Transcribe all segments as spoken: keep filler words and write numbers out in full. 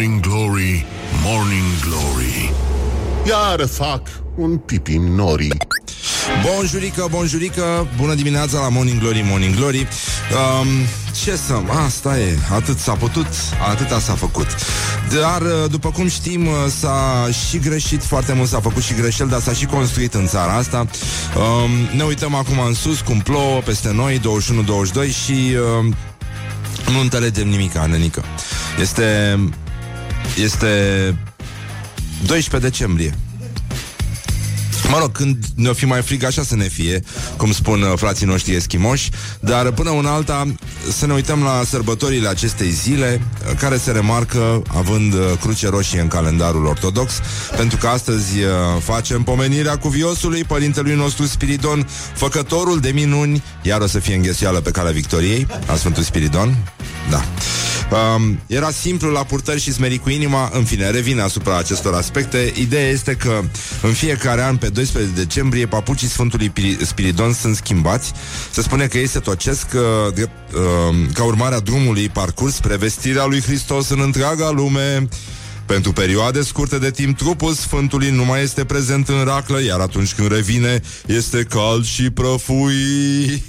Morning Glory, Morning Glory, iară fac un pipi în norii. Bonjurică, bonjurică, bună dimineața la Morning Glory, Morning Glory. um, Ce să... Asta e, atât s-a putut, atâta s-a făcut. Dar, după cum știm, s-a și greșit foarte mult, s-a făcut și greșel, dar s-a și construit în țara asta. um, Ne uităm acum în sus, cum plouă peste noi, douăzeci și unu douăzeci și doi, și um, nu înțelegem nimica, nenică. Este... Este... doisprezece decembrie. Mă rog, când ne-o fi mai frig, așa să ne fie, cum spun uh, frații noștri eschimoși. Dar până una alta, să ne uităm la sărbătorile acestei zile, uh, care se remarcă având uh, cruce roșie în calendarul ortodox, pentru că astăzi uh, facem pomenirea cuviosului părintelui nostru Spiridon, făcătorul de minuni. Iar o să fie înghesuială pe calea victoriei a Sfântul Spiridon. Da. Um, era simplu la purtări și smeri cu inima. În fine, revin asupra acestor aspecte. Ideea este că în fiecare an, pe doisprezece decembrie, papucii Sfântului Spiridon sunt schimbați. Se spune că ei se tocesc uh, de, uh, ca urmare a drumului parcurs spre vestirea lui Hristos în întreaga lume. Pentru perioade scurte de timp, trupul Sfântului nu mai este prezent în raclă, iar atunci când revine, este cald și prăfuit.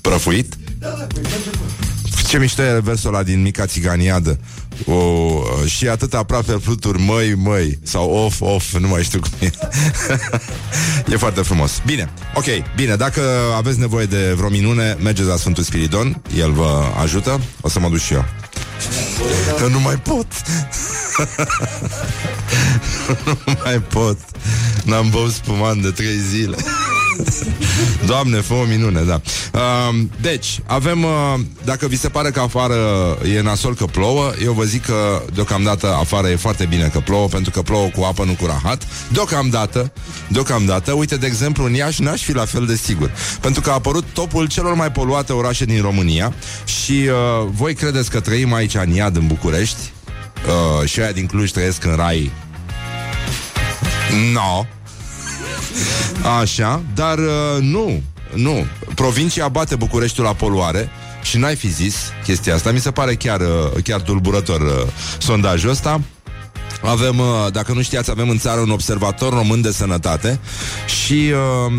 Prăfuit? Ce mișto e versul ăla din Mica Țiganiadă. O, și atât aproape fluturi, măi, măi, sau of, of, nu mai știu cum e. E foarte frumos. Bine, ok, bine, dacă aveți nevoie de vreo minune, mergeți la Sfântul Spiridon, el vă ajută. O să mă duc și eu. Că nu mai pot. Nu mai pot. N-am băut spuman de trei zile. Doamne, fă o minune, da. uh, Deci, avem uh, dacă vi se pare că afară e nasol că plouă, eu vă zic că deocamdată afară e foarte bine că plouă, pentru că plouă cu apă, nu cu rahat. Deocamdată, deocamdată. Uite, de exemplu, în Iași n-aș fi la fel de sigur, pentru că a apărut topul celor mai poluate orașe din România. Și uh, voi credeți că trăim aici în iad, în București, uh, și aia din Cluj trăiesc în rai? No. Așa, dar uh, nu, nu. Provincia bate Bucureștiul la poluare și n-ai fi zis chestia asta. Mi se pare chiar, uh, chiar tulburător uh, sondajul ăsta. Avem, uh, dacă nu știați, avem în țară un observator român de sănătate și... Uh,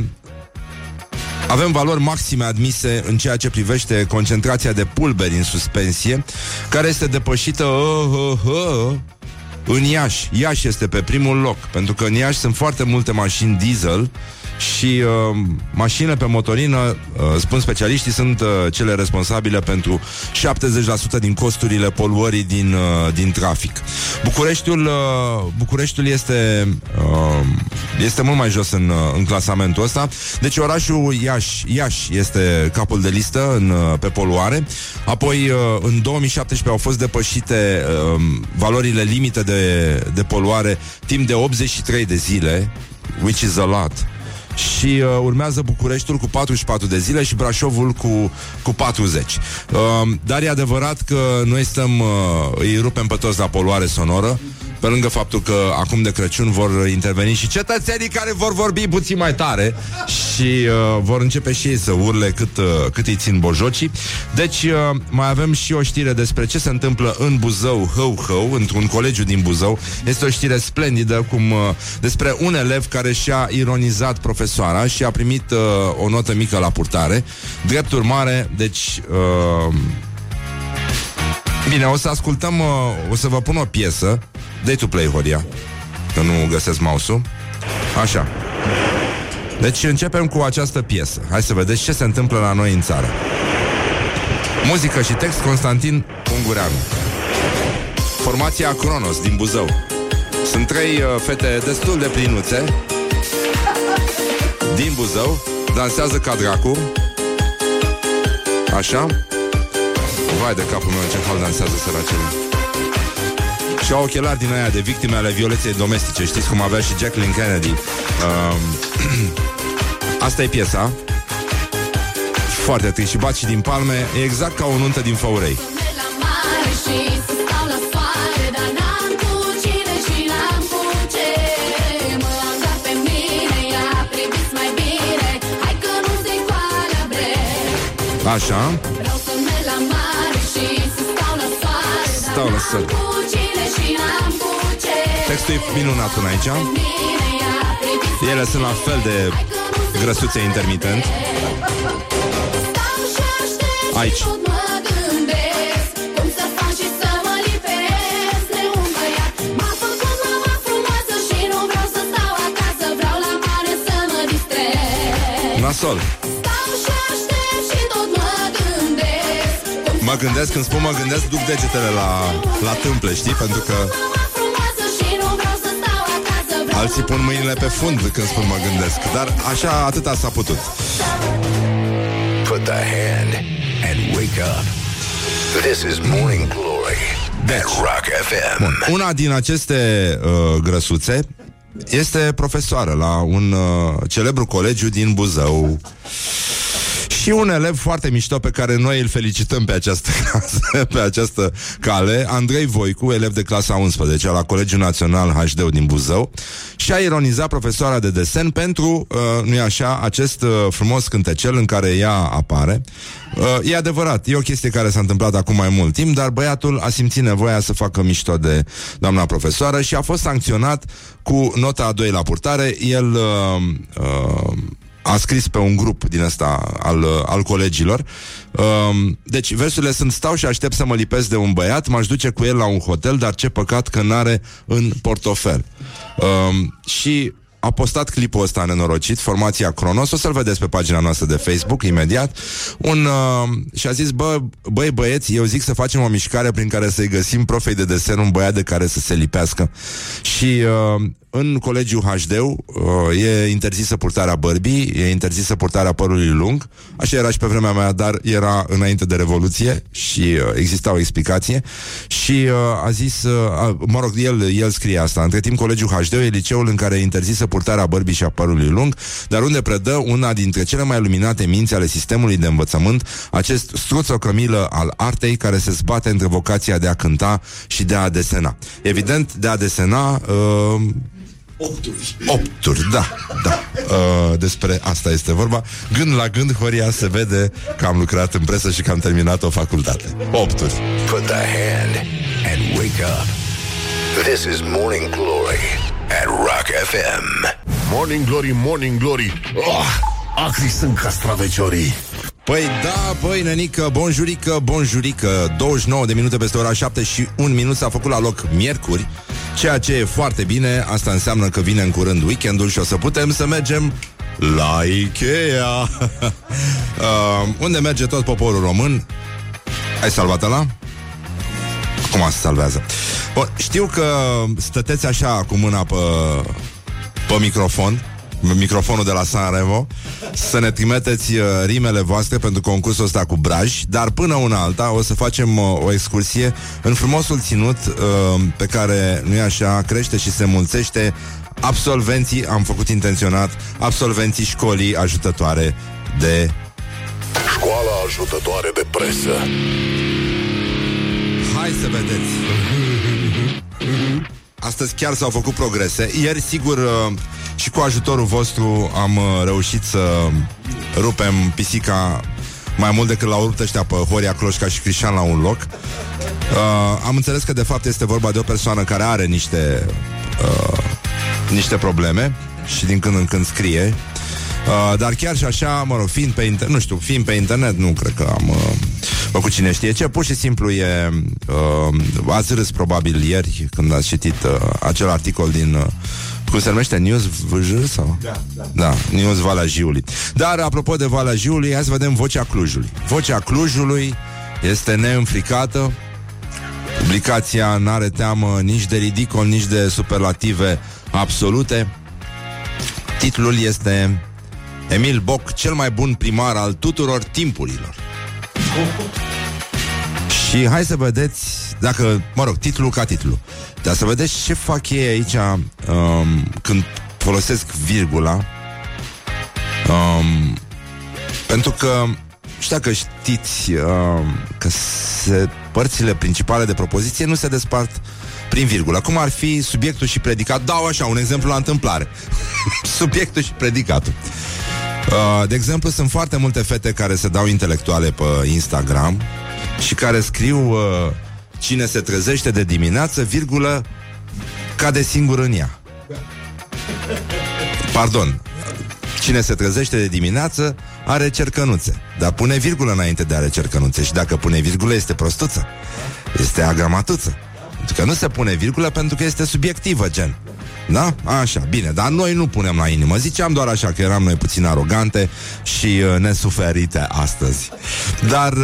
avem valori maxime admise în ceea ce privește concentrația de pulberi în suspensie, care este depășită uh, uh, uh, în Iași. Iași este pe primul loc, pentru că în Iași sunt foarte multe mașini diesel și uh, mașinile pe motorină, uh, spun specialiștii, sunt uh, cele responsabile pentru șaptezeci la sută din costurile poluării din, uh, din trafic. Bucureștiul, uh, Bucureștiul este, uh, este mult mai jos în, în clasamentul ăsta. Deci orașul Iași, Iași este capul de listă în, pe poluare. Apoi uh, în două mii șaptesprezece au fost depășite uh, valorile limite de, de poluare timp de optzeci și trei de zile, which is a lot. Și uh, urmează Bucureștiul cu patruzeci și patru de zile și Brașovul cu, cu patruzeci. uh, Dar e adevărat că noi stăm, uh, îi rupem pe toți la poluare sonoră, pe lângă faptul că acum de Crăciun vor interveni și cetățenii care vor vorbi puțin mai tare și uh, vor începe și ei să urle cât, uh, cât îi țin bojocii. Deci uh, mai avem și o știre despre ce se întâmplă în Buzău, hău-hău, într-un colegiu din Buzău. Este o știre splendidă, cum uh, despre un elev care și-a ironizat profesoara și a primit uh, o notă mică la purtare. Drept urmare, deci... Uh, bine, o să ascultăm, uh, o să vă pun o piesă. Dai tu play, Horia, că nu găsesc mouse-ul. Așa. Deci începem cu această piesă. Hai să vedeți ce se întâmplă la noi în țară. Muzică și text Constantin Ungureanu. Formația Cronos din Buzău. Sunt trei uh, fete destul de plinuțe din Buzău. Dansează ca dracu. Așa. Vai de capul meu, ce hal dansează săracele. Și au ochelari din aia de victime ale violenței domestice. Știți cum avea și Jacqueline Kennedy. uh, Asta e piesa. Foarte trist și bat și din palme. E exact ca o nuntă din Făurei. Așa. stau lăsări. Textul e minunat până aici. Ele sunt la fel de grăsuțe intermitent. Aici. Nasol. Mă gândesc, când spun mă gândesc, duc degetele la, la tâmple, știi? Pentru că alții pun mâinile pe fund când spun mă gândesc. Dar așa, atâta s-a putut. Put the hand and wake up. This is Morning Glory. Deci, Rock F M. Una din aceste uh, grăsuțe este profesoară la un uh, celebru colegiu din Buzău. Și un elev foarte mișto pe care noi îl felicităm pe această, pe această cale, Andrei Voicu, elev de clasa a unsprezecea la Colegiul Național H D din Buzău, și-a ironizat profesoara de desen pentru, uh, nu-i așa, acest uh, frumos cântecel în care ea apare. Uh, e adevărat, e o chestie care s-a întâmplat acum mai mult timp, dar băiatul a simțit nevoia să facă mișto de doamna profesoară și a fost sancționat cu nota a doi la purtare. El... Uh, uh, a scris pe un grup din ăsta al, al colegilor. Deci versurile sunt: stau și aștept să mă lipesc de un băiat, m-aș duce cu el la un hotel, dar ce păcat că n-are în portofel. Și a postat clipul ăsta nenorocit formația Cronos, o să-l vedeți pe pagina noastră de Facebook imediat. Un, uh, și a zis: bă, băi băieți, eu zic să facem o mișcare prin care să-i găsim profei de desen un băiat de care să se lipească. Și uh, în colegiul H D-ul uh, e interzisă purtarea bărbii, e interzisă purtarea părului lung. Așa era și pe vremea mea, dar era înainte de Revoluție și uh, exista o explicație. Și uh, a zis, uh, mă rog, el, el scrie asta: între timp colegiul H D-ul e liceul în care e interzisă purtarea bărbii și a părului lung, dar unde predă una dintre cele mai luminate minți ale sistemului de învățământ, acest struț o cămilă al artei care se zbate între vocația de a cânta și de a desena. Evident, de a desena... Uh... Opturi. Opturi, da, da. Uh, despre asta este vorba. Gând la gând, Horia, se vede că am lucrat în presă și că am terminat o facultate. Opturi. Put the hand and wake up. This is Morning Glory at Rock F M. Morning Glory, Morning Glory. Oh, acri sunt castraveciorii. Păi da, păi nenică, bonjurică, bonjurică. douăzeci și nouă de minute peste ora șapte și un minut s-a făcut la loc miercuri, ceea ce e foarte bine. Asta înseamnă că vine în curând weekendul și o să putem să mergem la Ikea. uh, Unde merge tot poporul român. Ai salvat ăla? Cum se salvează? Bun, știu că stăteți așa cu mâna pe, pe microfon, microfonul de la Sanremo, să ne trimiteți rimele voastre pentru concursul ăsta cu Braj, dar până una alta o să facem o excursie în frumosul ținut pe care, nu-i așa, crește și se mulțește absolvenții, am făcut intenționat, absolvenții școlii ajutătoare de... Școala ajutătoare de presă. Hai să vedeți. Astăzi chiar s-au făcut progrese. Ieri, sigur, și cu ajutorul vostru am reușit să rupem pisica mai mult decât l-au rupt ăștia pe Horia, Cloșca și Crișan la un loc. Am înțeles că de fapt este vorba de o persoană care are niște niște probleme și din când în când scrie. Dar chiar și așa, mă rog, fiind pe internet, nu știu, fiind pe internet, nu cred că am... cu cine știe ce, pur și simplu e uh, ați râs probabil ieri când ați citit uh, acel articol din, uh, cum se numește, News V J sau? Da, da. Da, News Valea Jiului. Dar apropo de Valea Jiului, hai să vedem Vocea Clujului. Vocea Clujului este neînfricată. Publicația n-are teamă nici de ridicol, nici de superlative absolute. Titlul este: Emil Boc, cel mai bun primar al tuturor timpurilor. Și hai să vedeți dacă, mă rog, titlul ca titlu, dar să vedeți ce fac ei aici um, când folosesc virgula, um, pentru că știu că știți um, că se, părțile principale de propoziție nu se despart prin virgulă, cum ar fi subiectul și predicatul. Dau așa un exemplu la întâmplare. Subiectul și predicatul. Uh, de exemplu, sunt foarte multe fete care se dau intelectuale pe Instagram și care scriu uh, Cine se trezește de dimineață, virgulă, cade singur în ea. Pardon. Cine se trezește de dimineață are cercănuțe, dar pune virgulă înainte de a are cercănuțe. Și dacă pune virgulă, este prostuță. Este agramatuță. Pentru că nu se pune virgulă pentru că este subiectivă, gen. Da? Așa, bine, dar noi nu punem la inimă. Ziceam doar așa că eram noi puțin arogante și uh, nesuferite astăzi. Dar... Uh,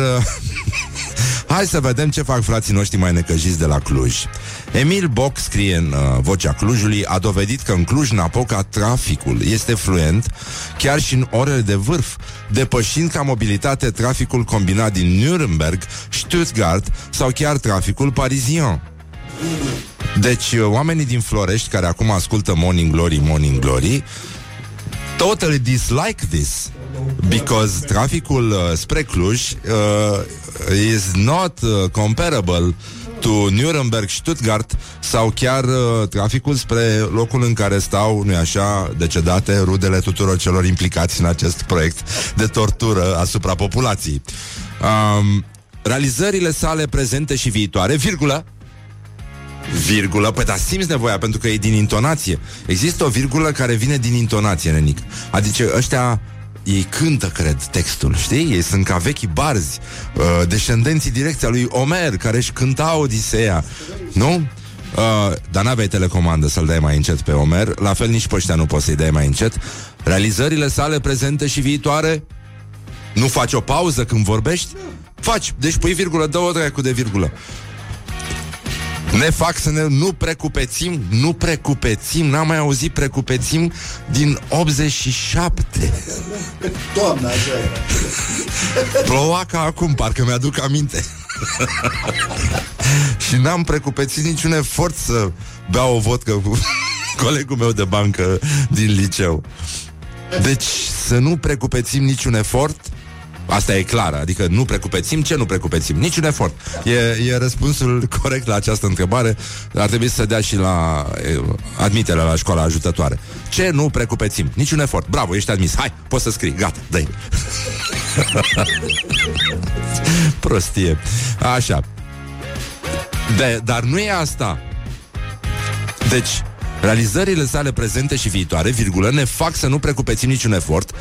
hai să vedem ce fac frații noștri mai necăjiți de la Cluj. Emil Boc scrie în uh, Vocea Clujului: a dovedit că în Cluj-Napoca traficul este fluent chiar și în orele de vârf, depășind ca mobilitate traficul combinat din Nürnberg, Stuttgart sau chiar traficul parizian. Deci uh, oamenii din Florești care acum ascultă Morning Glory, Morning Glory, totally dislike this, because traficul uh, spre Cluj uh, is not uh, comparable to Nuremberg, Stuttgart sau chiar uh, traficul spre locul în care stau, nu-i așa, decedate rudele tuturor celor implicați în acest proiect de tortură asupra populației. Um, realizările sale prezente și viitoare, virgulă, virgulă, păi da, simți nevoia, pentru că e din intonație. Există o virgulă care vine din intonație, nenic. Adică ăștia, ei cântă, cred, textul, știi? Ei sunt ca vechii barzi, uh, descendenții direcți a lui Omer, care își cânta Odiseea, nu? Uh, dar n-aveai telecomandă să-l dai mai încet pe Omer. La fel nici pe ăștia nu poți să-i dai mai încet. Realizările sale prezente și viitoare. Nu faci o pauză când vorbești? Faci, deci pui virgulă, dă o dracu de virgulă. Ne fac să ne... Nu precupețim, nu precupețim, n-am mai auzit precupețim din optzeci și șapte. Toamna, așa era. Ploua ca acum, parcă mi-aduc aminte. Și n-am precupețit niciun efort să beau o vodcă cu colegul meu de bancă din liceu. Deci să nu precupețim niciun efort. Asta e clar, adică nu precupețim. Ce nu precupețim? Niciun efort. E, e răspunsul corect la această întrebare. Ar trebui să dea și la admiterea la școala ajutătoare. Ce nu precupețim? Niciun efort. Bravo, ești admis. Hai, poți să scrii. Gata, dă-i. Prostie. Așa. De, dar nu e asta. Deci... realizările sale prezente și viitoare, virgulă, ne fac să nu precupețim niciun efort,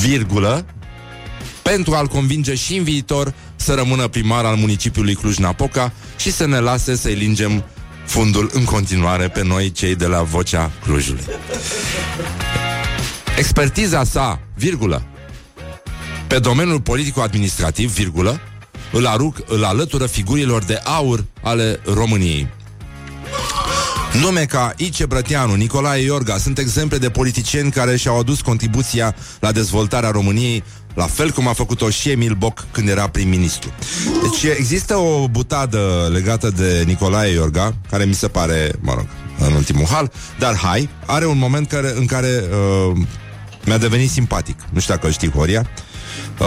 virgulă, pentru a-l convinge și în viitor să rămână primar al municipiului Cluj-Napoca și să ne lase să-i lingem fundul în continuare pe noi, cei de la Vocea Clujului. Expertiza sa, virgulă, pe domeniul politico-administrativ, virgulă, îl, aruc, îl alătură figurilor de aur ale României. Nume ca Ice Brătianu, Nicolae Iorga sunt exemple de politicieni care și-au adus contribuția la dezvoltarea României, la fel cum a făcut-o și Emil Boc când era prim-ministru. Deci există o butadă legată de Nicolae Iorga, care mi se pare, mă rog, în ultimul hal, dar hai, are un moment care, în care uh, mi-a devenit simpatic. Nu știu dacă știi, Horia. Uh,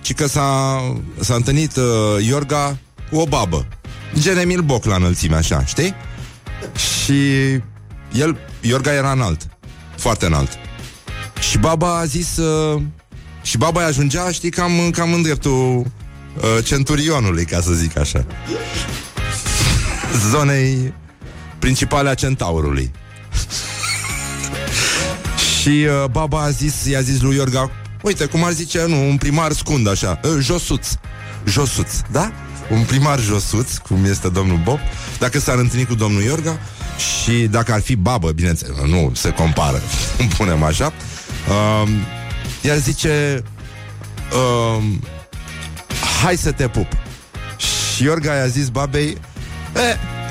ci că s-a, s-a întâlnit uh, Iorga cu o babă. Gen Emil Boc la înălțime, așa, știi? Și el, Iorga, era înalt, foarte înalt. Și baba a zis... Uh, și baba îi ajungea, știi, cam, cam în dreptul uh, centurionului, ca să zic așa. Zonei principale a centaurului. Și uh, baba a zis, i-a zis lui Iorga, uite, cum ar zice, nu, un primar scund, așa, uh, josuț, josuț, da? Un primar josuț, cum este domnul Bob, dacă s-ar întâlni cu domnul Iorga și dacă ar fi babă, bineînțeles, nu se compară, punem așa, uh, iar zice uh, hai să te pup. Și Iorga i-a zis babei, eh,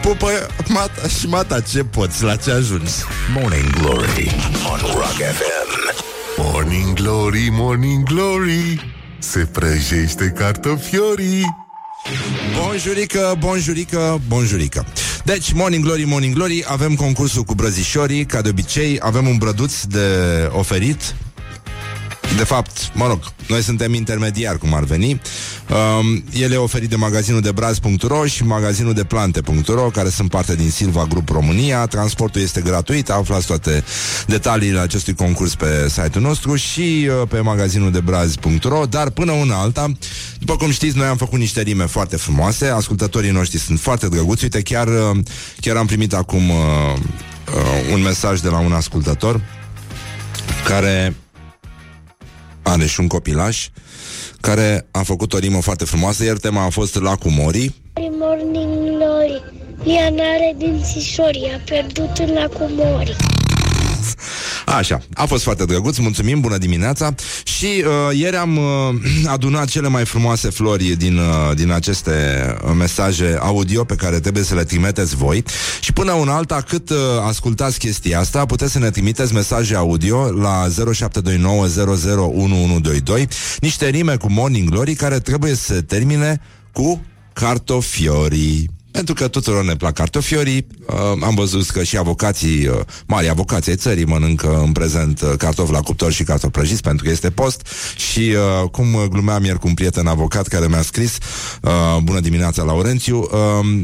pupă mata și mata ce poți, la ce ajungi. Morning Glory on Rock F M. Morning Glory, Morning Glory, se prăjește cartofiorii. Bonjurică, bonjurică, bonjurică. Deci, Morning Glory, Morning Glory, avem concursul cu brăzișorii, ca de obicei. Avem un brăduț de oferit. de fapt, mă rog, noi suntem intermediari, cum ar veni. Um, el e oferit de magazinul de braz punct ro și magazinul de plante punct ro, care sunt parte din Silva Grup România. Transportul este gratuit, aflați toate detaliile acestui concurs pe site-ul nostru și uh, pe magazinul de braz punct ro, dar până una alta, după cum știți, noi am făcut niște rime foarte frumoase, ascultătorii noștri sunt foarte drăguți. Uite, chiar, uh, chiar am primit acum uh, uh, un mesaj de la un ascultător care are și un copilaș care a făcut o rimă foarte frumoasă, iar tema a fost Lacul Morii. Morning Glory, Lianare din Sișorii a pierdut în Lacul Morii. Așa, a fost foarte drăguț, mulțumim, bună dimineața. Și uh, ieri am uh, adunat cele mai frumoase flori din, uh, din aceste mesaje audio pe care trebuie să le trimiteți voi. Și până una alta, cât uh, ascultați chestia asta, puteți să ne trimiteți mesaje audio la zero șapte doi nouă zero zero unu unu doi doi, niște rime cu Morning Glory care trebuie să termine cu cartofiorii. Pentru că tuturor ne plac cartofiorii. uh, Am văzut că și avocații, uh, mari avocații ai țării mănâncă în prezent uh, cartofi la cuptor și cartofi prăjiți, pentru că este post. Și uh, cum glumeam ieri cu un prieten avocat care mi-a scris, uh, bună dimineața, Laurențiu, uh,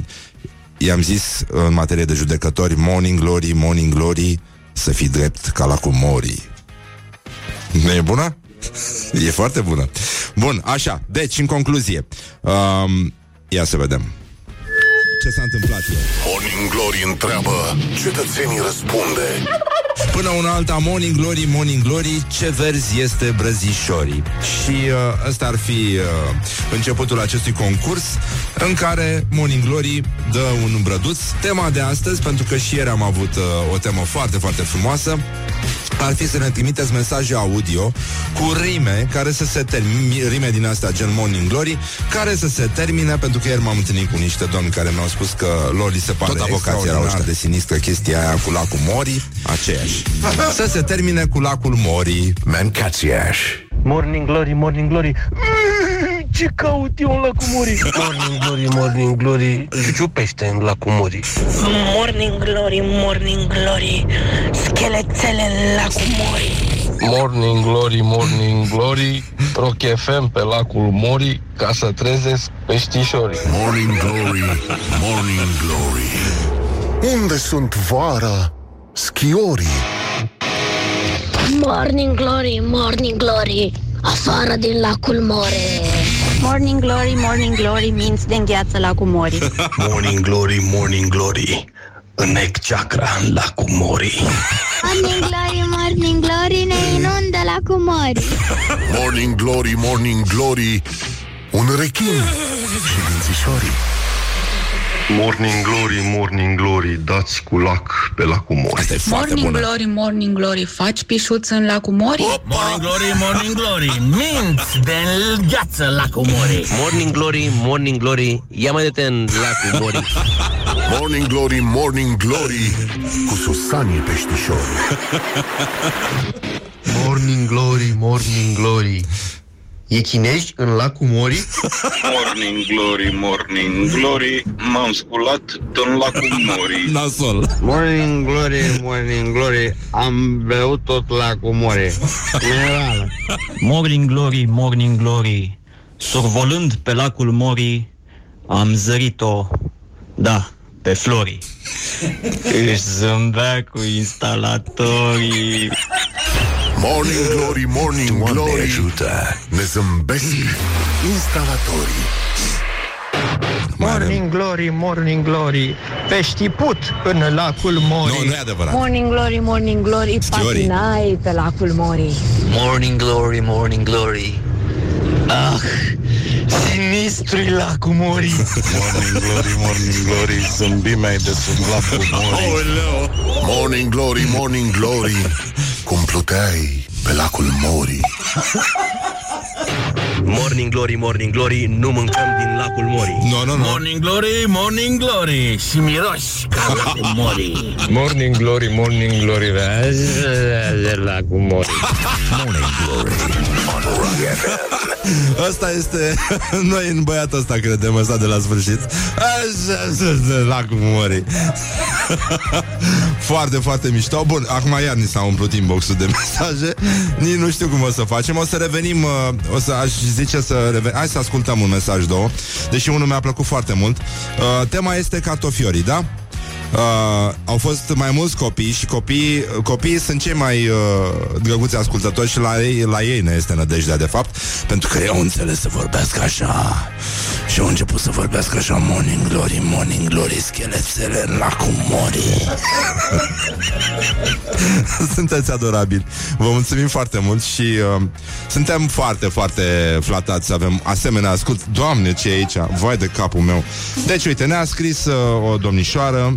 i-am zis uh, în materie de judecători, Morning Glory, Morning Glory, să fii drept ca la cum morii. Nu e bună? E foarte bună. Bun, așa, deci în concluzie, uh, ia să vedem ce s-a întâmplat ieri. Morning Glory întreabă, cetățenii răspunde. Până una alta, Morning Glory, Morning Glory, ce verzi este Brăzișorii. Și uh, ăsta ar fi uh, începutul acestui concurs în care Morning Glory dă un brăduț. Tema de astăzi, pentru că și ieri am avut uh, o temă foarte, foarte frumoasă, ar fi să ne trimiteți mesaje audio cu rime care să se termine, rime din astea gen Morning Glory, care să se termine, pentru că ieri m-am întâlnit cu niște domni care mi-au spus că lor li se pare extraordinar de sinistră chestia aia cu Lacul Morii, aceeași. Să se termine cu Lacul Morii. Mâncați Iași. Morning Glory, Morning Glory, ce caut eu în Lacul Morii? Morning Glory, Morning Glory, jupește în Lacul Morii. Morning Glory, Morning Glory, schelețele în Lacul Morii. Morning Glory, Morning Glory, Rock F M pe Lacul Morii, ca să trezesc peștișorii. Morning Glory, Morning Glory, unde sunt vara schiorii? Morning Glory, Morning Glory, afară din Lacul Morii. Morning Glory, Morning Glory, minți de îngheață Lacul Morii. Morning Glory, Morning Glory, înec chakra în Lacul Morii. Morning Glory, Morning Glory, ne inundă Lacul Morii. Morning Glory, Morning Glory, un rechin și dințișorii. Morning Glory, Morning Glory, dați cu lac pe Lacul Morii. Morning bună. Glory, Morning Glory, faci pișuț în Lacul Morii? Morning Glory, Morning Glory, minți de îngheață Lacul Morii. Morning Glory, Morning Glory, ia mai de-te în Lacul Morii. Morning Glory, Morning Glory, cu susanii peștișori. Morning Glory, Morning Glory, e chinești în Lacul Morii? Morning Glory, Morning Glory, m-am sculat în Lacul Morii. Nasol. Morning Glory, Morning Glory, am beut tot Lacul Morii. Morning Glory, Morning Glory, survolând pe Lacul Morii, am zărit-o, da, pe Flori. Își zâmbea cu instalatorii. Morning Glory, Morning Doamne Glory, ajută, ne zâmbesc instalatorii. Morning Glory, Morning Glory, peștiput în Lacul Morii. Nu, nu e adevărat. Morning Glory, Morning Glory, patinai pe Lacul Morii. Morning Glory, Morning Glory, ah, sinistru-i Lacul Morii. Morning Glory, Morning Glory, zâmbimea-i de sub Lacul Morii. Oh, no. Morning Glory, Morning Glory, cum pluteai pe Lacul Morii. Morning Glory, Morning Glory, nu mâncăm din Lacul Morii. No, no, no. Morning Glory, Morning Glory, și miroși ca Lacul Morii. Morning Glory, Morning Glory, de Lacul Morii. Morning Glory, Morning Glory. Asta este, noi în băiatul ăsta credem, ăsta de la sfârșit. Lacul Morii. Foarte, foarte mișto. Bun, acum iar ni s-a umplut inbox-ul de mesaje. Nici nu știu cum o să facem. O să revenim, o să aș zice să revenim. Hai să ascultăm un mesaj, două. Deși unul mi-a plăcut foarte mult. uh, Tema este cartofiorii, da? Uh, au fost mai mulți copii și copiii, copiii sunt cei mai uh, drăguți ascultători și la ei, la ei ne este nădejdea de fapt, pentru că ei au înțeles să vorbească așa și au început să vorbească așa: morning glory, morning glory, scheletele în lacul Morii. Sunteți adorabili, vă mulțumim foarte mult și uh, suntem foarte, foarte flatați să avem asemenea ascult. Doamne, ce e aici, vai de capul meu. Deci uite, ne-a scris uh, o domnișoară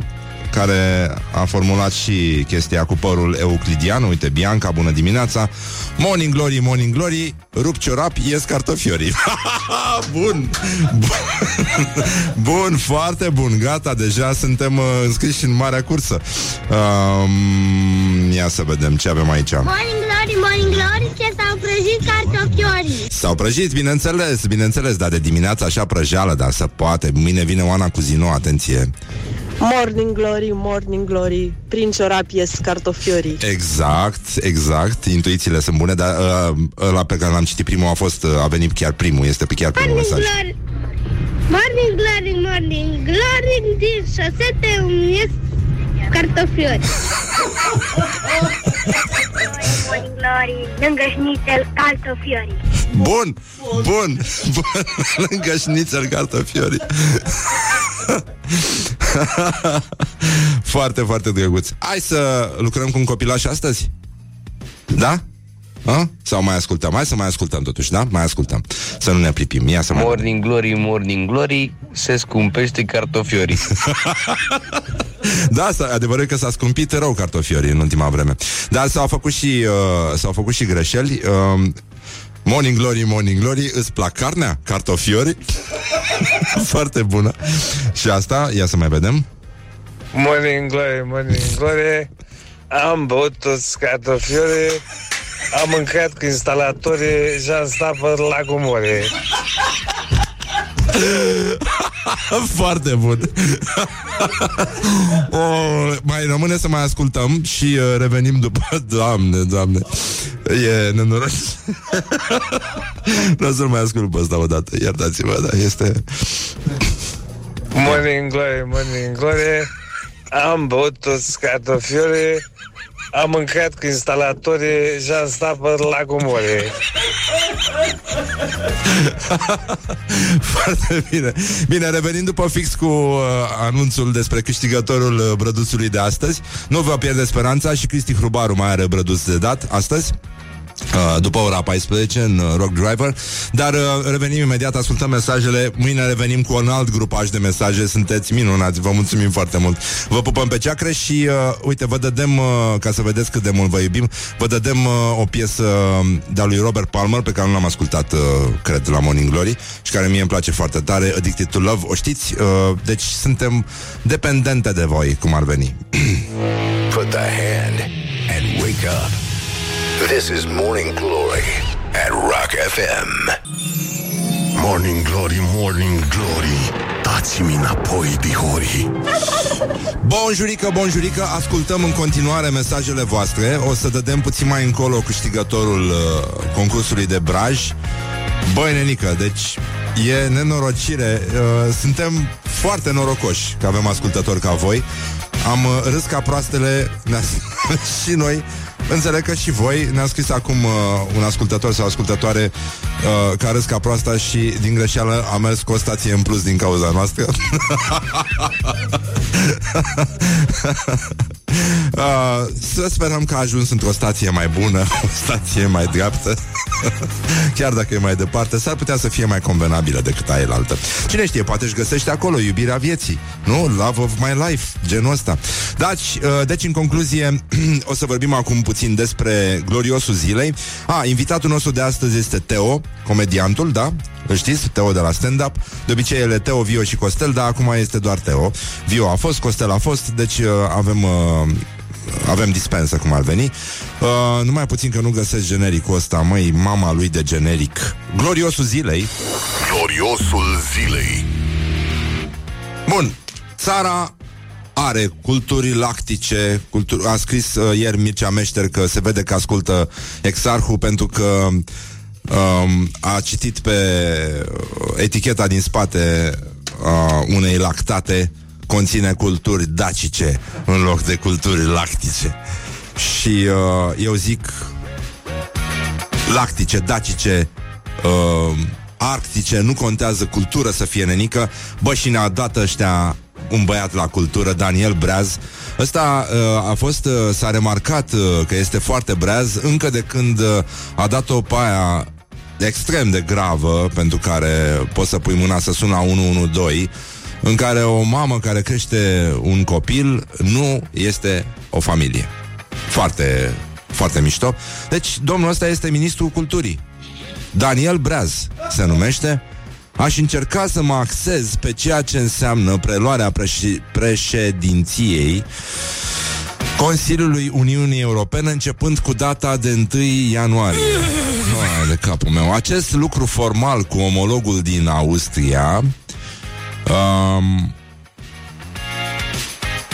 care a formulat și chestia cu părul euclidian. Uite, Bianca, bună dimineața. Morning glory, morning glory, rup ciorap, ies cartofiorii. Bun. Bun, foarte bun. Gata, deja suntem uh, înscriși în marea cursă. um, Ia să vedem ce avem aici. Morning glory, morning glory, ce s-au prăjit cartofiorii. S-au prăjit, bineînțeles, bineînțeles. Dar de dimineața așa prăjeală, dar se poate. Mâine vine Oana cu Zino, atenție. Morning glory, morning glory, prin ciorap ies cartofiorii. Exact, exact, intuițiile sunt bune. Dar uh, ăla pe care l-am citit primul a fost, uh, a venit chiar primul, este pe chiar primul mesaj. Morning, morning glory, morning glory, din șosete îmi ies cartofiori. Morning glory, lângă șnițel cartofiorii. Bun, bun, bun. Lângă șnițel cartofiorii. Foarte, foarte drăguț. Hai să lucrăm cu un copilaș astăzi? Da? A? Sau mai ascultăm? Hai să mai ascultăm totuși, da? Mai ascultăm. Să nu ne pripim. Ia să mai... Morning glory, morning glory, se scumpește cartofiorii. Da, adevărul că s-a scumpit rău cartofiorii în ultima vreme. Dar s-au făcut și, uh, s-au făcut și greșeli. uh, Morning glory, morning glory, îți plac carnea? Cartofiori? Foarte bună. Și asta, ia să mai vedem. Morning glory, morning glory, am băut toți cartofiori, am mâncat cu instalatorii și am stat pe lacul Morii. Foarte bun. O, mai rămâne să mai ascultăm și uh, revenim după. Doamne, doamne, e nenoroc. Vreau să-l mai ascult pe ăsta odată. Iertați-mă, dar este... Morning glory, morning glory, am băut toți cartofiorii, am mâncat cu instalatorii și am stat pe lacul Morii. Foarte bine. Bine, revenind după fix cu uh, anunțul despre câștigătorul uh, brăduțului de astăzi. Nu vă pierde speranța și Cristi Hrubaru mai are brăduț de dat astăzi, uh, după ora paisprezece în uh, Rock Driver. Dar uh, revenim imediat, ascultăm mesajele. Mâine revenim cu un alt grupaj de mesaje. Sunteți minunați, vă mulțumim foarte mult. Vă pupăm pe ceacre și uh, uite, vă dădem, uh, ca să vedeți cât de mult vă iubim, vă dădem uh, o piesă de-a lui Robert Palmer, pe care nu l-am ascultat, uh, cred, la Morning Glory, și care mie îmi place foarte tare, Addicted to Love. O știți? Uh, deci suntem dependente de voi, cum ar veni. Put the hand and wake up. This is Morning Glory at Rock F M. Morning Glory, Morning Glory, dați-mi înapoi, dihori. Bonjurică, bonjurică, ascultăm în continuare mesajele voastre. O să dădem puțin mai încolo câștigătorul uh, concursului de braj. Băi, nenică, deci e nenorocire. uh, Suntem foarte norocoși că avem ascultători ca voi. Am uh, râs ca proastele și noi. Înțeleg că și voi. Ne-a scris acum uh, un ascultător sau ascultătoare uh, care râs ca proasta și din greșeală a mers cu o stație în plus din cauza noastră. uh, Să sperăm că a ajuns într-o stație mai bună, o stație mai dreaptă. Chiar dacă e mai departe, s-ar putea să fie mai convenabilă decât aia altă. Cine știe, poate își găsește acolo iubirea vieții, nu? Love of my life, genul ăsta. Deci, uh, deci în concluzie, o să vorbim acum puțin despre gloriosul zilei. A, ah, invitatul nostru de astăzi este Teo, comediantul, da? Îl știți? Teo de la stand-up. De obicei ele Teo, Vio și Costel, dar acum este doar Teo. Vio a fost, Costel a fost, deci uh, avem... Uh, avem dispensă, cum ar veni. uh, Numai puțin că nu găsesc genericul ăsta. Măi, mama lui de generic. Gloriosul zilei. Gloriosul zilei. Bun, țara a are culturi lactice, culturi... A scris uh, ieri Mircea Meșter că se vede că ascultă Exarhu, pentru că um, a citit pe eticheta din spate uh, unei lactate conține culturi dacice în loc de culturi lactice. Și uh, eu zic lactice, dacice, uh, arctice, nu contează, cultură să fie nenică. Bă, și ne-a dat ăștia un băiat la cultură, Daniel Breaz. Ăsta uh, a fost, uh, s-a remarcat uh, că este foarte Breaz încă de când uh, a dat-o pe aia extrem de gravă, pentru care poți să pui mâna să suna unu unu doi, în care o mamă care crește un copil nu este o familie. Foarte, foarte mișto. Deci domnul ăsta este ministrul culturii. Daniel Breaz se numește. Aș încerca să mă axez pe ceea ce înseamnă preluarea preș- președinției Consiliului Uniunii Europene începând cu data de întâi ianuarie. Hai de capul meu. Acest lucru formal cu omologul din Austria um,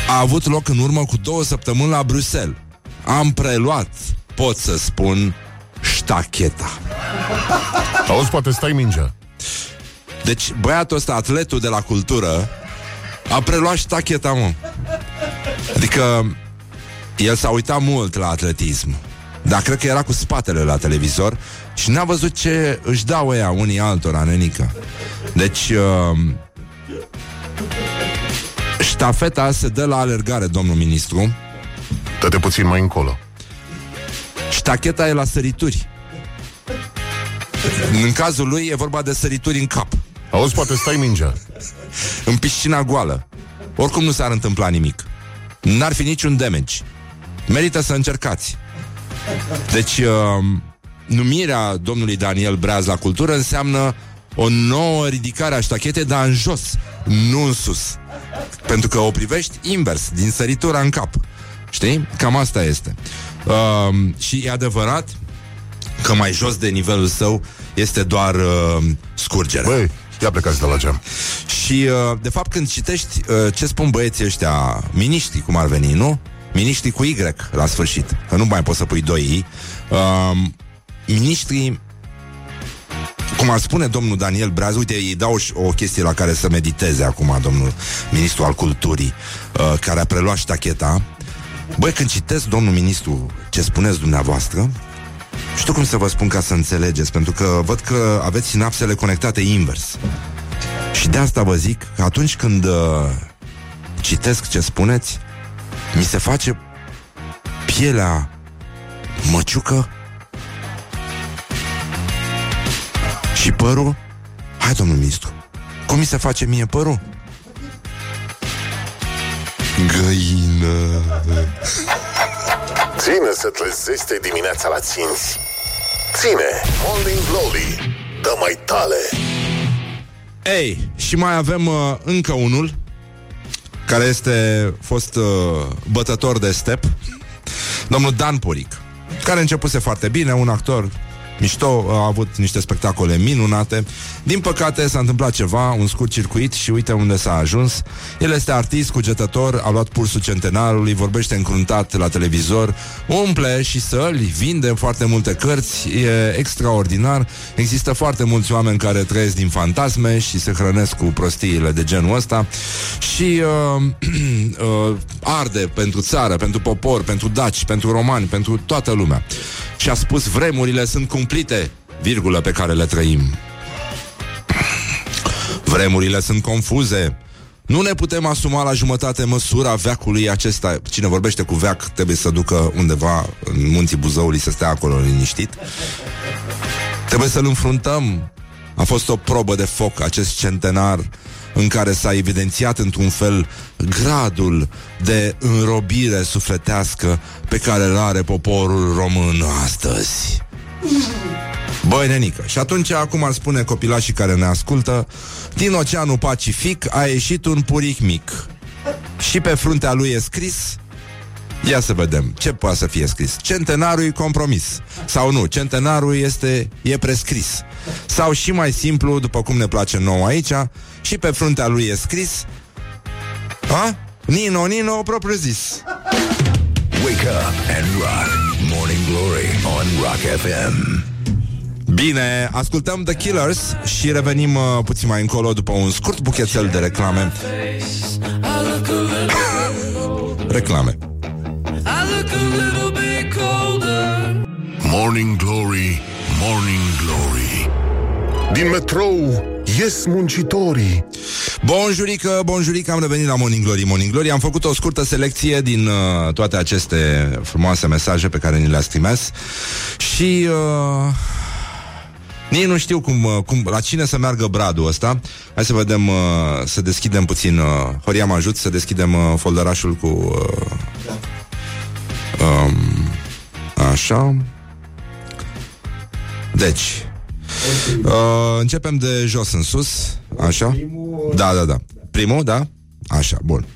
a avut loc în urmă cu două săptămâni la Bruxelles. Am preluat, pot să spun, ștacheta. Auzi, poate stai mingea. Deci băiatul ăsta, atletul de la cultură, a preluat ștacheta, mă. Adică el s-a uitat mult la atletism, dar cred că era cu spatele la televizor și n-a văzut ce își dau ea unii altora, nenică. Deci uh, ștafeta se dă la alergare, domnul ministru. Dă-te puțin mai încolo. Ștacheta e la sărituri. În cazul lui e vorba de sărituri în cap. Auzi, poate stai mingea. În piscina goală. Oricum nu s-ar întâmpla nimic. N-ar fi niciun damage. Merită să încercați. Deci uh, numirea domnului Daniel Breaz la cultură înseamnă o nouă ridicare a ștachetei, dar în jos, nu în sus. Pentru că o privești invers, din săritura în cap. Știi? Cam asta este. uh, Și e adevărat că mai jos de nivelul său este doar uh, scurgerea. Băi, ia plecați de la geam. Și, uh, de fapt, când citești uh, ce spun băieții ăștia, miniștrii, cum ar veni, nu? Miniștrii cu Y la sfârșit, că nu mai poți să pui doi I. uh, Miniștrii, cum ar spune domnul Daniel Breaz, uite, îi dau o, o chestie la care să mediteze acum domnul ministru al culturii, uh, care a preluat ștacheta. Băi, când citesc, domnul ministru, ce spuneți dumneavoastră, știu cum să vă spun ca să înțelegeți, pentru că văd că aveți sinapsele conectate invers. Și de asta vă zic că atunci când uh, citesc ce spuneți, mi se face pielea măciucă și părul. Hai, domnul ministru, cum mi se face mie părul? Găină. Ține să trezește dimineața la cinci. Ține, Morning Glory, dă mai tale. Ei, și mai avem uh, încă unul care este fost uh, bătător de step, domnul Dan Poric, care începuse foarte bine, un actor mișto, a avut niște spectacole minunate. Din păcate s-a întâmplat ceva, un scurt circuit, și uite unde s-a ajuns. El este artist, cugetător, a luat pulsul centenarului, vorbește încruntat la televizor, umple și săli, vinde foarte multe cărți, e extraordinar. Există foarte mulți oameni care trăiesc din fantasme și se hrănesc cu prostiile de genul ăsta și uh, uh, arde pentru țară, pentru popor, pentru daci, pentru romani, pentru toată lumea. Și a spus: vremurile sunt cumplite, virgulă, pe care le trăim. Vremurile sunt confuze. Nu ne putem asuma la jumătate măsura veacului acesta. Cine vorbește cu veac trebuie să ducă undeva în munții Buzăului, să stea acolo liniștit. Trebuie să-l înfruntăm. A fost o probă de foc acest centenar, în care s-a evidențiat într-un fel gradul de înrobire sufletească pe care îl are poporul român astăzi. Băi, nenică. Și atunci, acum ar spune copilașii care ne ascultă, din Oceanul Pacific a ieșit un puric mic și pe fruntea lui e scris... Ia să vedem ce poate să fie scris. Centenarul e compromis. Sau nu, centenarul este, e prescris. Sau și mai simplu, după cum ne place nouă aici, și pe fruntea lui e scris: a? Nino, Nino, propriu zis. Wake up and rock. Morning Glory on Rock F M. Bine, ascultăm The Killers și revenim uh, puțin mai încolo după un scurt buchetel de reclame. Reclame. Morning Glory, Morning Glory. Din metrou ies muncitorii. Bonjurică, bonjurică, am revenit la Morning Glory, Morning Glory. Am făcut o scurtă selecție din uh, toate aceste frumoase mesaje pe care ni le-ați trimis. Și... Uh... Nici nu știu cum, cum, la cine să meargă bradul ăsta. Hai să vedem, uh, să deschidem puțin, uh, Horia mă ajut, să deschidem uh, folderașul cu... Uh, um, așa. Deci, uh, începem de jos în sus, așa. Da, da, da. Primul, da? Așa, bun.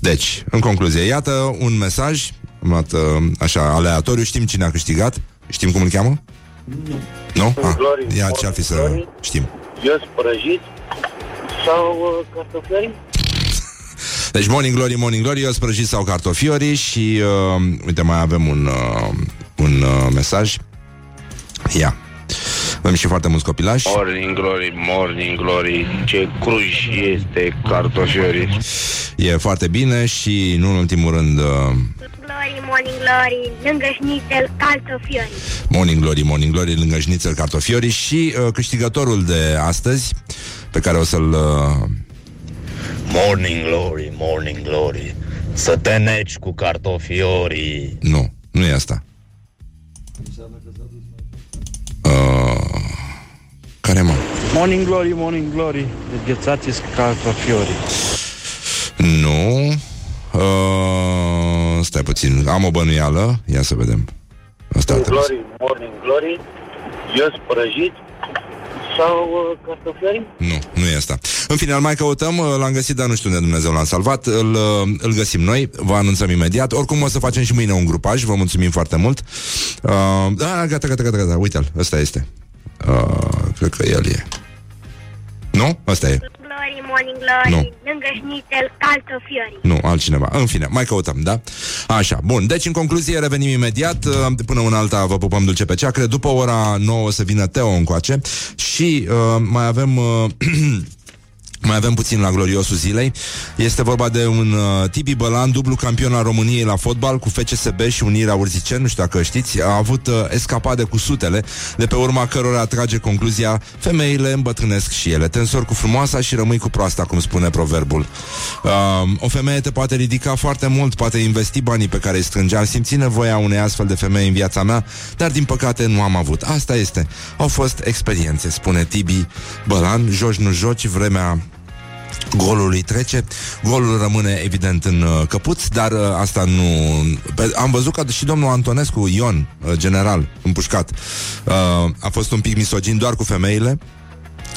Deci, în concluzie, iată un mesaj, iată, așa, aleatoriu, știm cine a câștigat, știm cum îl cheamă? Nu. Nu? Ah, ia ce ar fi să știm. Jos prăjit sau uh, cartofiori? Deci Morning Glory, Morning Glory, jos prăjit sau cartofiori. Și uh, uite, mai avem un uh, un uh, mesaj. Ia. Avem și foarte mulți copilași. Morning Glory, Morning Glory, ce Cluj este cartofiori. E foarte bine. Și nu în ultimul rând uh, Morning Glory, Morning Glory, lângă șnițel, cartofiori. Morning Glory, Morning Glory, lângă șnițel, cartofiori. Și uh, câștigătorul de astăzi, pe care o să-l... Uh... Morning Glory, Morning Glory, să te neci cu cartofiorii. Nu, nu e asta. uh, Care mă? Morning Glory, Morning Glory, deghețați-s cu cartofiorii. Nu. Uh, stai puțin, am o bănuială. Ia să vedem. Asta Morning Glory, Morning Glory, ios prăjit sau uh, cartofiori? Nu, nu e asta. În final mai căutăm, l-am găsit, dar nu știu unde Dumnezeu l-am salvat. Îl, îl găsim noi, vă anunțăm imediat. Oricum o să facem și mâine un grupaj, vă mulțumim foarte mult. uh, ah, Gata, gata, gata, gata, uite-l, ăsta este. uh, Cred că el e. Nu? Ăsta e. Morning, Morning Glory, nu. Lângă șnițel, cartofiori. Nu, altcineva. În fine, mai căutăm, da? Așa, bun. Deci, în concluzie, revenim imediat. Până una alta vă pupăm dulce pe ceacre. După ora nouă o să vină Teo încoace. Și uh, mai avem... Uh, mai avem puțin la gloriosul zilei. Este vorba de un uh, Tibi Bălan, dublu campion al României la fotbal cu F C S B și Unirea Urziceni, nu știu dacă știți. A avut uh, escapade cu sutele, de pe urma cărora trage concluzia: femeile îmbătrânesc și ele, te însori cu frumoasa și rămâi cu proasta, cum spune proverbul. uh, O femeie te poate ridica foarte mult, poate investi banii pe care îi strângea. Am simțit nevoia unei astfel de femei în viața mea, dar din păcate nu am avut. Asta este, au fost experiențe, spune Tibi Bălan. Joci, nu joci, vremea golului trece. Golul rămâne evident în uh, căpuț, dar uh, asta nu... Pe, am văzut că și domnul Antonescu Ion, uh, general, împușcat, uh, a fost un pic misogin doar cu femeile,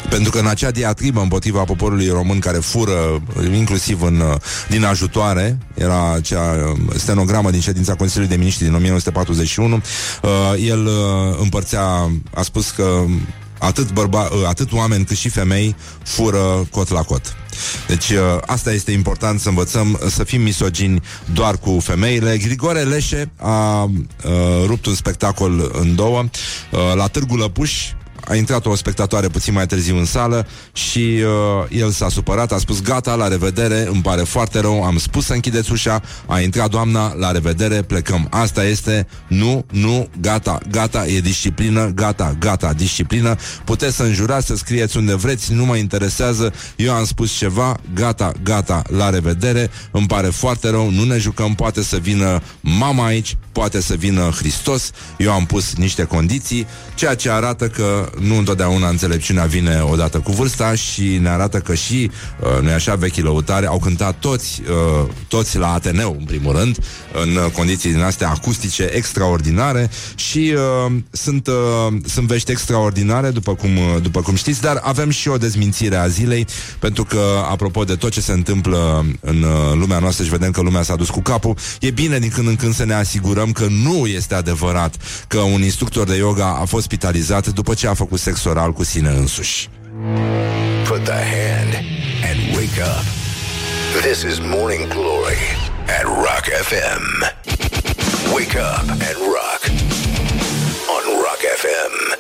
pentru că în acea diatribă împotriva poporului român care fură, inclusiv în, din ajutoare, era acea stenogramă din ședința Consiliului de Miniștri din o mie nouă sute patruzeci și unu, uh, el uh, împărțea, a spus că atât, bărba, atât oameni cât și femei fură cot la cot. Deci asta este important, să învățăm să fim misogini doar cu femeile. Grigore Leșe a, a rupt un spectacol în două a, la Târgu Lăpuș. A intrat o spectatoare puțin mai târziu în sală și uh, el s-a supărat, a spus: gata, la revedere, îmi pare foarte rău, am spus să închideți ușa, a intrat doamna, la revedere, plecăm. Asta este, nu, nu, gata, gata, e disciplină, gata, gata, disciplină. Puteți să înjurați, să scrieți unde vreți, nu mă interesează, eu am spus ceva, gata, gata, la revedere, îmi pare foarte rău, nu ne jucăm, poate să vină mama aici, poate să vină Hristos, eu am pus niște condiții, ceea ce arată că nu întotdeauna înțelepciunea vine odată cu vârsta și ne arată că și, nu-i așa, vechii lăutari au cântat toți, toți la Ateneu, în primul rând, în condiții din astea acustice extraordinare și uh, sunt, uh, sunt vești extraordinare, după cum, după cum știți, dar avem și o dezmințire a zilei, pentru că, apropo de tot ce se întâmplă în lumea noastră și vedem că lumea s-a dus cu capul, e bine din când în când să ne asigurăm că nu este adevărat că un instructor de yoga a fost spitalizat după ce a făcut sex oral cu sine însuși. Put the hand and wake up. This is Morning Glory at Rock F M. Wake up and rock on Rock F M.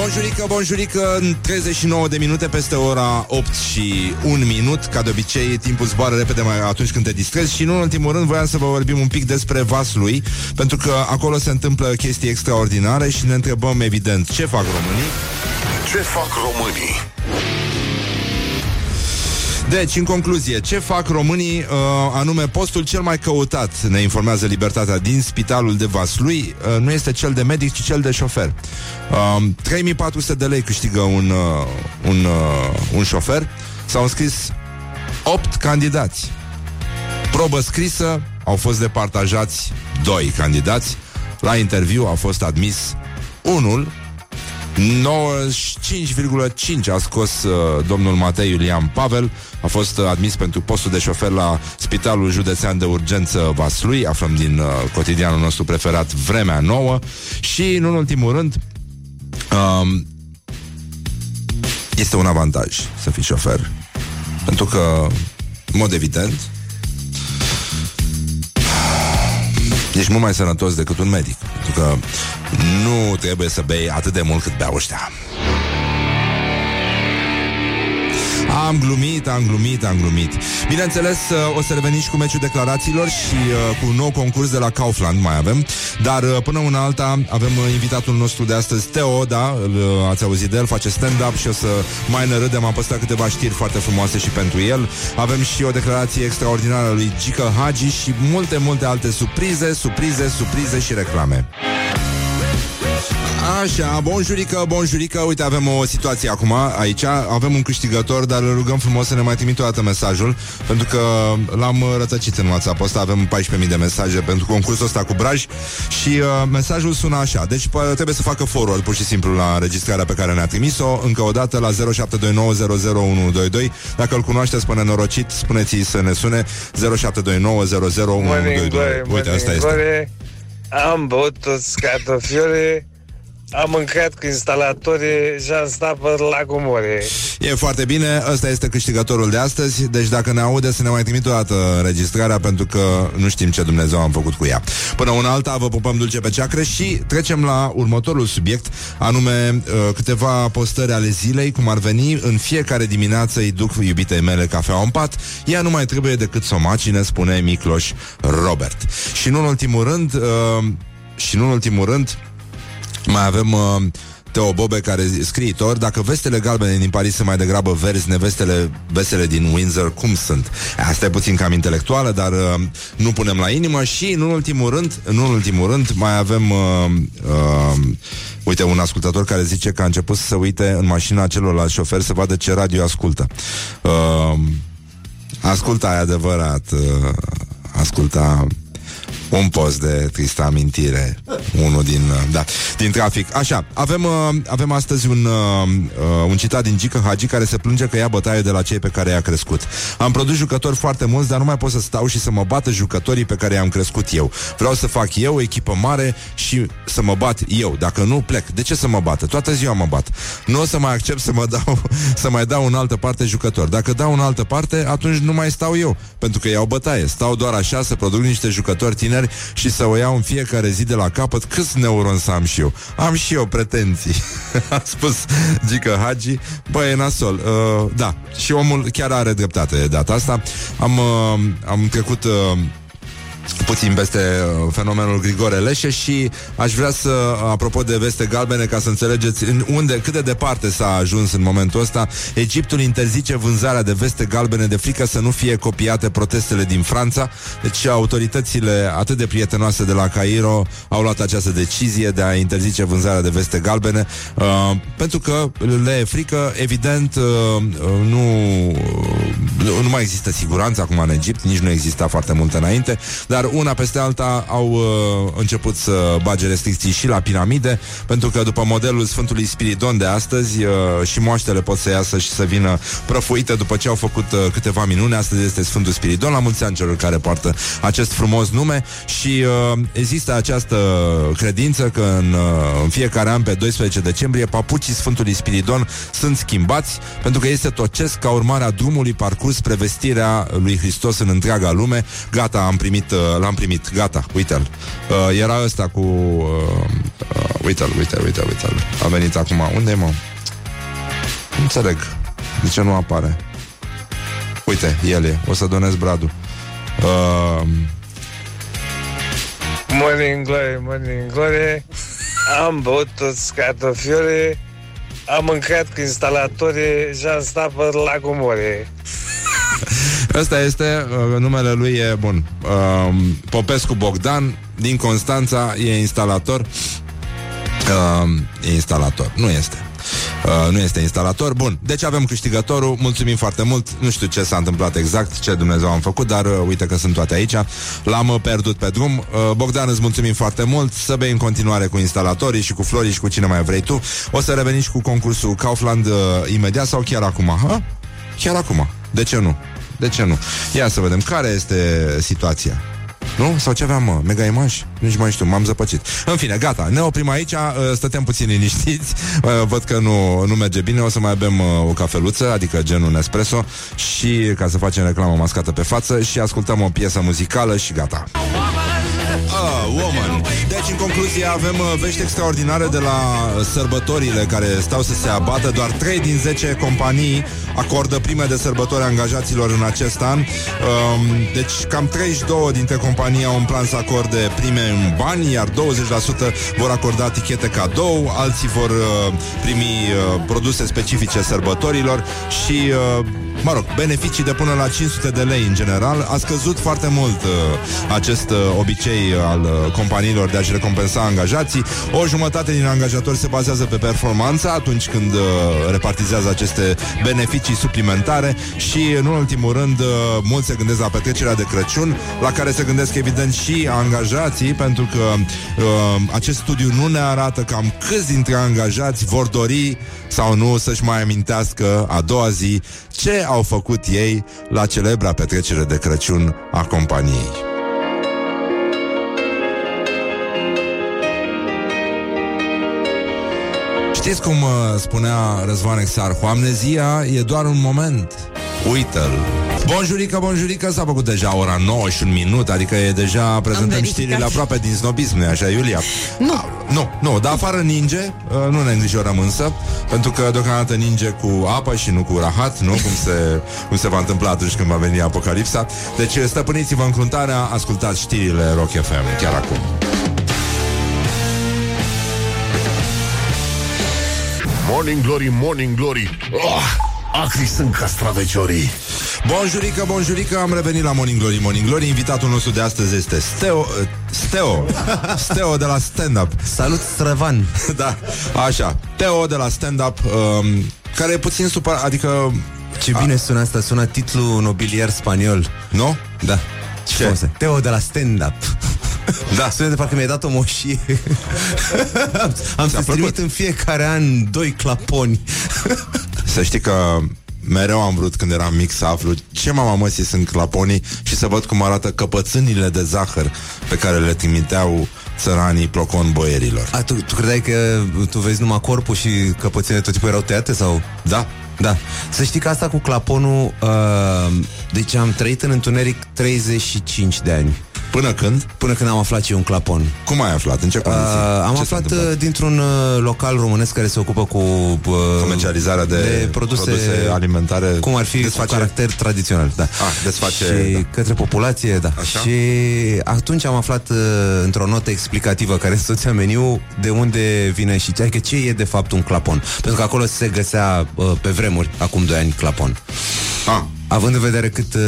Bonjurică, bonjurică, treizeci și nouă de minute peste ora opt și un minut. Ca de obicei, timpul zboară repede mai atunci când te distrezi. Și în ultimul rând voiam să vă vorbim un pic despre Vaslui, pentru că acolo se întâmplă chestii extraordinare și ne întrebăm, evident, ce fac românii? Ce fac românii? Deci, în concluzie, ce fac românii, uh, anume postul cel mai căutat, ne informează Libertatea, din spitalul de Vaslui, uh, nu este cel de medic, ci cel de șofer. Uh, trei mii patru sute de lei câștigă un, uh, un, uh, un șofer. S-au înscris opt candidați. Probă scrisă, au fost departajați doi candidați. La interviu a fost admis unul. nouăzeci și cinci virgulă cinci a scos uh, domnul Matei Iulian Pavel. A fost uh, admis pentru postul de șofer la Spitalul Județean de Urgență Vaslui. Aflăm din uh, cotidianul nostru preferat, Vremea Nouă. Și, în ultimul rând, uh, este un avantaj să fii șofer, pentru că, în mod evident, ești mult mai sănătos decât un medic, pentru că nu trebuie să bei atât de mult cât beau ăștia. Am glumit, am glumit, am glumit. Bineînțeles, o să revenim și cu meciul declarațiilor și cu un nou concurs de la Kaufland, mai avem. Dar până una alta avem invitatul nostru de astăzi, Teo, da? Ați auzit de el, face stand-up și o să mai ne râdem. Am păstrat câteva știri foarte frumoase și pentru el. Avem și o declarație extraordinară a lui Gica Hagi și multe, multe alte surprize, surprize, surprize și reclame. Așa, bonjurică, bonjurică. Uite, avem o situație acum aici. Avem un câștigător, dar îl rugăm frumos să ne mai trimite o dată mesajul, pentru că l-am rătăcit în WhatsApp ăsta. Avem paisprezece mii de mesaje pentru concursul ăsta cu Braj. Și uh, mesajul sună așa. Deci trebuie să facă forward pur și simplu la înregistrarea pe care ne-a trimis-o. Încă o dată la zero șapte doi nouă zero zero unu doi doi. Dacă îl cunoașteți până norocit, spuneți-i să ne sune zero șapte doi nouă zero zero unu doi doi. Uite, asta este. Am băut toți cartofiore, am mâncat cu instalatorii și am stat pe lacul More. E foarte bine, ăsta este câștigătorul de astăzi. Deci dacă ne aude, să ne mai trimit o dată înregistrarea, pentru că nu știm ce Dumnezeu am făcut cu ea. Până una alta, vă pupăm dulce pe ceacră și trecem la următorul subiect, anume câteva postări ale zilei. Cum ar veni, în fiecare dimineață îi duc iubitei mele cafeaua în pat. Ea nu mai trebuie decât să o macine, spune Micloș Robert. Și nu în ultimul rând Și nu în ultimul rând mai avem uh, Teo Bobe, care e scriitor. Dacă vestele galbene din Paris sunt mai degrabă verzi, nevestele vesele din Windsor cum sunt? Asta e puțin cam intelectuală, dar uh, nu punem la inimă. Și în ultimul rând, în ultimul rând mai avem uh, uh, uite, un ascultător care zice că a început să se uite în mașina celorlalți șoferi să vadă ce radio ascultă. uh, Asculta, e adevărat, uh, asculta un post de tristă amintire, unul din, da, din trafic. Așa, avem, avem astăzi un, un citat din Gica Hagi, care se plânge că ia bătaie de la cei pe care i-a crescut. Am produs jucători foarte mulți, dar nu mai pot să stau și să mă bată jucătorii pe care i-am crescut eu. Vreau să fac eu echipă mare și să mă bat eu. Dacă nu, plec. De ce să mă bată? Toată ziua mă bat. Nu o să mai accept să, mă dau, să mai dau în altă parte jucători. Dacă dau în altă parte, atunci nu mai stau eu, pentru că iau bătaie. Stau doar așa să produc niște jucători tineri și să o iau în fiecare zi de la capăt. Câți neuroni să am și eu? Am și eu pretenții. A spus Gica Hagi. Băi, e nasol. uh, Da, și omul chiar are dreptate de data asta. Am, uh, am trecut uh, puțin peste fenomenul Grigore Leșe și aș vrea să, apropo de veste galbene, ca să înțelegeți în unde, cât de departe s-a ajuns în momentul ăsta. Egiptul interzice vânzarea de veste galbene de frică să nu fie copiate protestele din Franța. Deci autoritățile atât de prietenoase de la Cairo au luat această decizie de a interzice vânzarea de veste galbene, uh, pentru că le e frică, evident. uh, nu, nu mai există siguranță acum în Egipt, nici nu exista foarte mult înainte, dar dar una peste alta au uh, început să bage restricții și la piramide, pentru că după modelul Sfântului Spiridon de astăzi uh, și moaștele pot să iasă și să vină prăfuite după ce au făcut uh, câteva minuni. Astăzi este Sfântul Spiridon, la mulți ani celor care poartă acest frumos nume. Și uh, există această credință că în, uh, în fiecare an pe doisprezece decembrie papucii Sfântului Spiridon sunt schimbați, pentru că este tocesc ca urmare a drumului parcurs spre vestirea lui Hristos în întreaga lume. Gata, am primit, uh, l-am primit, gata, uite-l. Uh, era ăsta cu... Uh, uh, uite-l, uite-l, uite-l, uite-l. A venit acum, unde e, mă? Nu înțeleg, de ce nu apare? Uite, el e, o să donez bradul. Uh... Morning glory, morning glory. Am băut toți cartofiore, am mâncat cu instalatorii și am stat pe lagul More. Ăsta este, numele lui e bun. Uh, Popescu Bogdan, din Constanța, e instalator. Uh, e instalator, nu este. Uh, nu este instalator. Bun, deci avem câștigătorul, mulțumim foarte mult. Nu știu ce s-a întâmplat exact, ce Dumnezeu am făcut, dar uh, uite că sunt toate aici. L-am pierdut pe drum. uh, Bogdan, îți mulțumim foarte mult. Să bei în continuare cu instalatorii și cu Florii și cu cine mai vrei tu. O să reveni și cu concursul Kaufland uh, imediat sau chiar acum, ha? Chiar acum, de ce nu? De ce nu? Ia să vedem care este situația. Nu? Sau ce aveam, mă? Mega Image? Nici mai știu, m-am zăpăcit. În fine, gata, ne oprim aici, stăteam puțin liniștiți. Văd că nu, nu merge bine. O să mai bem o cafeluță, adică genul Nespresso, și ca să facem reclamă mascată pe față, și ascultăm o piesă muzicală și gata. A, woman. Deci, în concluzie, avem vești extraordinare de la sărbătorile care stau să se abată. Doar trei din zece companii acordă prime de sărbători angajaților în acest an. Deci, cam treizeci și două dintre companii au în plan să acorde prime în bani, iar douăzeci la sută vor acorda tichete cadou, alții vor primi produse specifice sărbătorilor și... mă rog, beneficii de până la cinci sute de lei în general. A scăzut foarte mult uh, acest uh, obicei al uh, companiilor de a-și recompensa angajații. O jumătate din angajatori se bazează pe performanță atunci când uh, repartizează aceste beneficii suplimentare și, în ultimul rând, uh, mulți se gândesc la petrecerea de Crăciun, la care se gândesc, evident, și angajații, pentru că uh, acest studiu nu ne arată cam câți dintre angajați vor dori sau nu să-și mai amintească a doua zi ce au făcut ei la celebra petrecere de Crăciun a companiei. Știți cum spunea Răzvan Exarhu? Amnezia e doar un moment. Uită-l. Bonjurică, bonjurică, s-a făcut deja ora nouă și un minut, adică e deja, prezentăm știrile aproape din snobism, nu-i așa, Iulia? Nu. A, nu, nu, dar afară ninge, nu ne îngrijorăm însă, pentru că deocamdată ninge cu apă și nu cu rahat, nu? Cum se, cum se va întâmpla atunci când va veni apocalipsa. Deci stăpâniți-vă încruntarea, ascultați știrile Rock F M chiar acum. Morning glory, morning glory. Oh! Acri sunt castraveciorii. Bonjurică, bonjurică, am revenit la Morning Glory, Morning Glory. Invitatul nostru de astăzi este Steo Steo, Steo de la stand-up. Salut, Străvan. Da, așa, Teo de la stand-up, um, care e puțin supărat, adică... Ce bine a... sună asta, sună titlul nobiliar spaniol. Nu? Da. Ce? Ce? Teo de la stand-up. Da, sună de parcă mi-ai dat o moșie. Am să trimit în fiecare an doi claponi. Să știi că mereu am vrut, când eram mic, să aflu ce mamamăsii sunt claponii și să văd cum arată căpățânile de zahăr pe care le trimiteau țăranii plocon boierilor. A, tu, tu credeai că tu vezi numai corpul și căpățânile tot tipul erau tăiate sau? Da. Da. Să știi că asta cu claponul, uh, deci am trăit în întuneric treizeci și cinci de ani. Până când? Până când am aflat ce e un clapon. Cum ai aflat? În ce condiții? Uh, am ce aflat dintr-un uh, local românesc care se ocupă cu uh, comercializarea de, de produse, produse alimentare, cum ar fi, desface... cu caracter tradițional, da. Ah, desface, și da. Către populație, da. Așa? Și atunci am aflat uh, într-o notă explicativă care însoțea meniu de unde vine și că ce e de fapt un clapon. Pentru că acolo se găsea uh, pe vremuri, acum doi ani, clapon. Ah. Având în vedere cât, uh,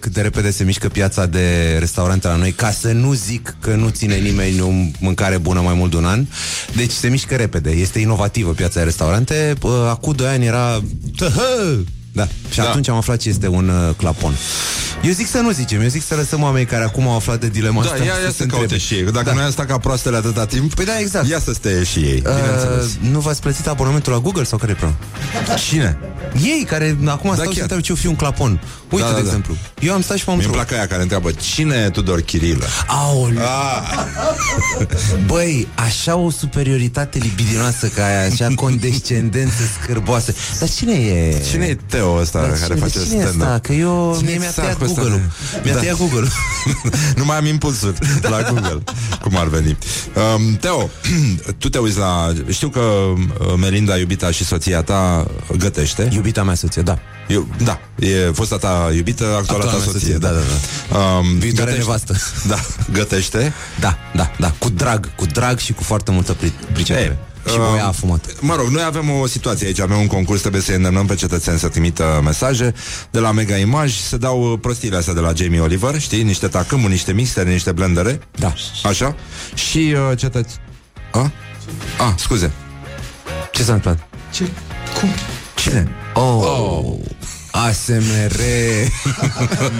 cât de repede se mișcă piața de restaurante la noi, ca să nu zic că nu ține nimeni o mâncare bună mai mult de un an, deci se mișcă repede, este inovativă piața de restaurante. Uh, acum doi ani era tăhă, Da. Și da. atunci am aflat ce este un uh, clapon. Eu zic să nu zicem, eu zic să lăsăm oamenii care acum au aflat de dilema da, asta. Da, ia, ia să, să caute și ei. Dacă da. noi am stat ca proastele atâta timp, păi da, exact. Ia să stea și ei. Uh, nu v-ați plătit abonamentul la Google sau care e problema? Cine? Ei care acum da, stau chiar. și întreabă ce o fi un clapon. Uite, da, da, de da. exemplu, eu am stat și m-am întrebat. Mi-mi plac aia care întreabă cine e Tudor Chirilă. Aoleu. Ah. Băi, așa o superioritate libidinoasă ca aia, așa condescendență scârboasă. Dar cine e? Cine e Teo ăsta dar care face stand-up? Că eu mie mi-a tăiat Google-ul. Mi-a da. tăiat Google-ul. Nu mai am impulsuri da. la Google. Cum ar veni? Um, Teo, tu te uiți la... Știu că Melinda, iubita și soția ta gătește. Iubita mea soție, da. Eu, da, e fosta ta iubită, actuala ta soție, soție. Da, da, da. Um, Viitoare nevastă. Da, gătește. Da, da, da, cu drag, cu drag și cu foarte multă pricepere. Și voi a fumat. Mă rog, noi avem o situație aici, avem un concurs, trebuie să îndemnăm pe cetățeni să trimită mesaje de la Mega Image, se dau prostiile astea de la Jamie Oliver, știi, niște tacâmuri, niște mixere, niște blendere. Da. Așa? Și uh, cetăți... A? A, scuze. Ce s-a întâmplat? Ce? Cum? Cine? Oh! oh. A S M R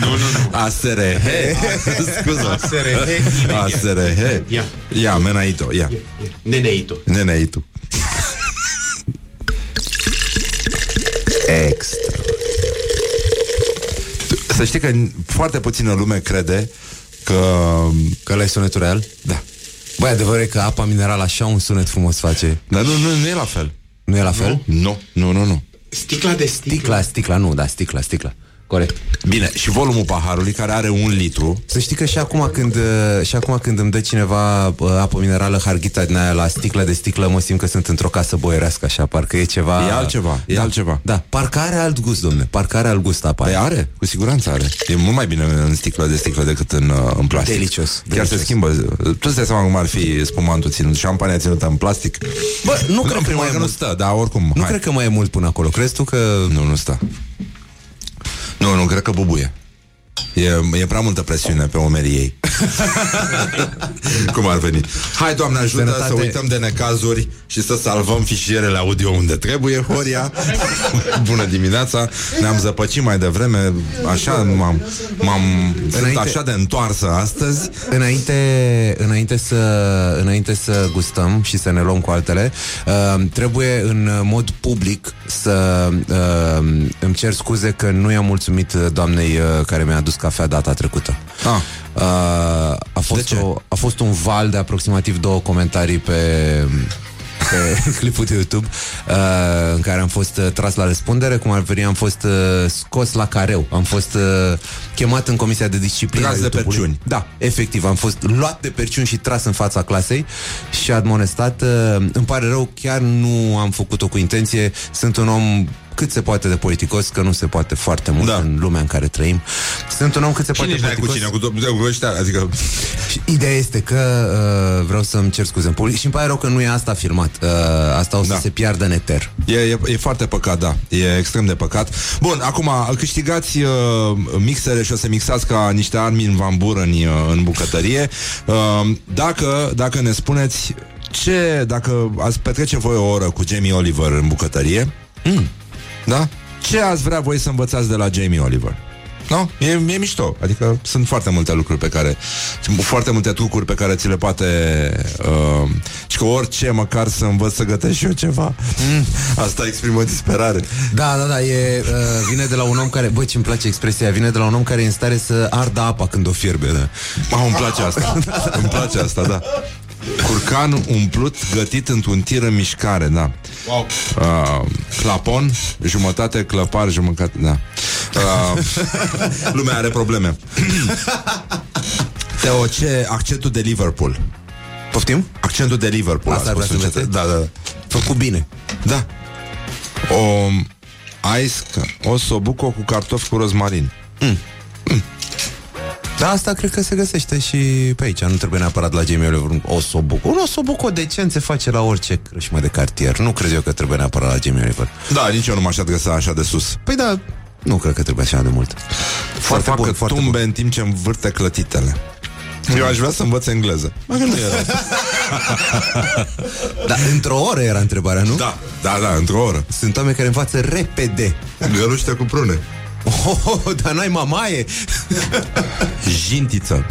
Nu, nu, nu A S R H Scuza A S R H Ia Ia, menaito Ia Neneito Neneito Extra. Să știi că foarte puțină lume crede că Că ăla e sunetul real? Da. Băi, adevărul e că apa minerală așa un sunet frumos face. Dar nu, nu, nu e la fel. Nu e la fel? Nu, nu, nu, nu. Sticla de sticla. Sticla, sticla, nu, da, sticla, sticla. Corect. Bine, și volumul paharului care are un litru. Să știi că și acum când, și acum când îmi dă cineva apă minerală Harghita din aia la sticla de sticlă, mă simt că sunt într-o casă boierească așa, parcă e ceva... E altceva, e da, altceva. Da, parcă are alt gust, domne, parcă are alt gust apa. Păi are, cu siguranță are. E mult mai bine în sticla de sticlă decât în, în plastic. Delicios. Chiar delicios. Se schimbă. Tu îți dai seama cum ar fi spumantul ținut, șampania ținută în plastic? Bă, nu, nu cred că, că mai e mult. Stă, dar oricum, nu hai. cred că mai e mult până acolo. Crezi tu că... Nu, nu stă. Nu, nu, cred că bubuie. E, e prea multă presiune pe omerii ei. Cum ar veni? Hai, Doamne ajută, Sănătate. Să uităm de necazuri și să salvăm fișierele audio unde trebuie, Horia. Bună dimineața. Ne-am zăpăcit mai devreme. Așa m-am, m-am înainte, sunt așa de întoarsă astăzi. Înainte, înainte, să, înainte să gustăm și să ne luăm cu altele, uh, trebuie în mod public să uh, îmi cer scuze că nu i-am mulțumit doamnei uh, care mi-a adus cafea data trecută. Ah. Uh, a, fost o, a fost un val de aproximativ două comentarii pe, pe clipul de YouTube uh, în care am fost uh, tras la răspundere, cum ar veni, am fost uh, scos la careu, am fost uh, chemat în comisia de disciplină. Tras de perciuni. Da, efectiv, am fost luat de perciuni și tras în fața clasei și admonestat. Uh, îmi pare rău, chiar nu am făcut-o cu intenție, sunt un om cât se poate de politicos, că nu se poate foarte mult da. în lumea în care trăim. Sunt un om cât se cine poate politicos. Cine cu cine? Cu domnul ăștia? Adică... Ideea este că uh, vreau să-mi cer scuze în public și îmi pare rău că nu e asta filmat. Uh, asta o să da. se piardă în eter. E, e, e foarte păcat, da. E extrem de păcat. Bun, acum câștigați uh, mixere și o să mixați ca niște Armin Van Buuren în, în bucătărie. Uh, dacă, dacă ne spuneți ce... Dacă ați petrece voi o oră cu Jamie Oliver în bucătărie... Mm. Da? Ce ați vrea voi să învățați de la Jamie Oliver? No? E, e mișto. Adică sunt foarte multe lucruri pe care... Foarte multe trucuri pe care ți le poate... Uh, și că orice, măcar să învăț să gătesc și eu ceva. Mm. Asta exprimă disperare. Da, da, da. E, uh, vine de la un om care... Bă, ce-mi place expresia. Vine de la un om care e în stare să ardă apa când o fierbe. Da. Ma, îmi place asta. Îmi place asta, da. Curcan umplut, gătit într-un tir în mișcare, da. Wow. Uh, clapon, jumătate clăpar, jumătate, da. Uh, lumea are probleme. Teo, ce accentul de Liverpool? Poftim? Accentul de Liverpool. Asta ar spus, da, da, da. Făcut bine. Da. O aiscă, o sobuco cu cartofi cu rozmarin. Mm. Mm. Da, asta cred că se găsește și pe aici. Nu trebuie neapărat la Jamie Oliver un osobuco. Un osobuco decent se face la orice crâșmă de cartier. Nu cred eu că trebuie neapărat la Jamie Oliver. Da, nici eu nu m-aș găsa așa de sus. Păi da, nu cred că trebuie așa de mult. Foarte facă bun, foarte tumbe bun. În timp ce învârte clătitele. Eu aș vrea să învăț engleză. Mă, că nu e rău. Dar într-o oră era întrebarea, nu? Da, da, da, într-o oră. Sunt oameni care învață repede. Găluște cu prune. Oh, dar n-ai mamaie. Jintiță.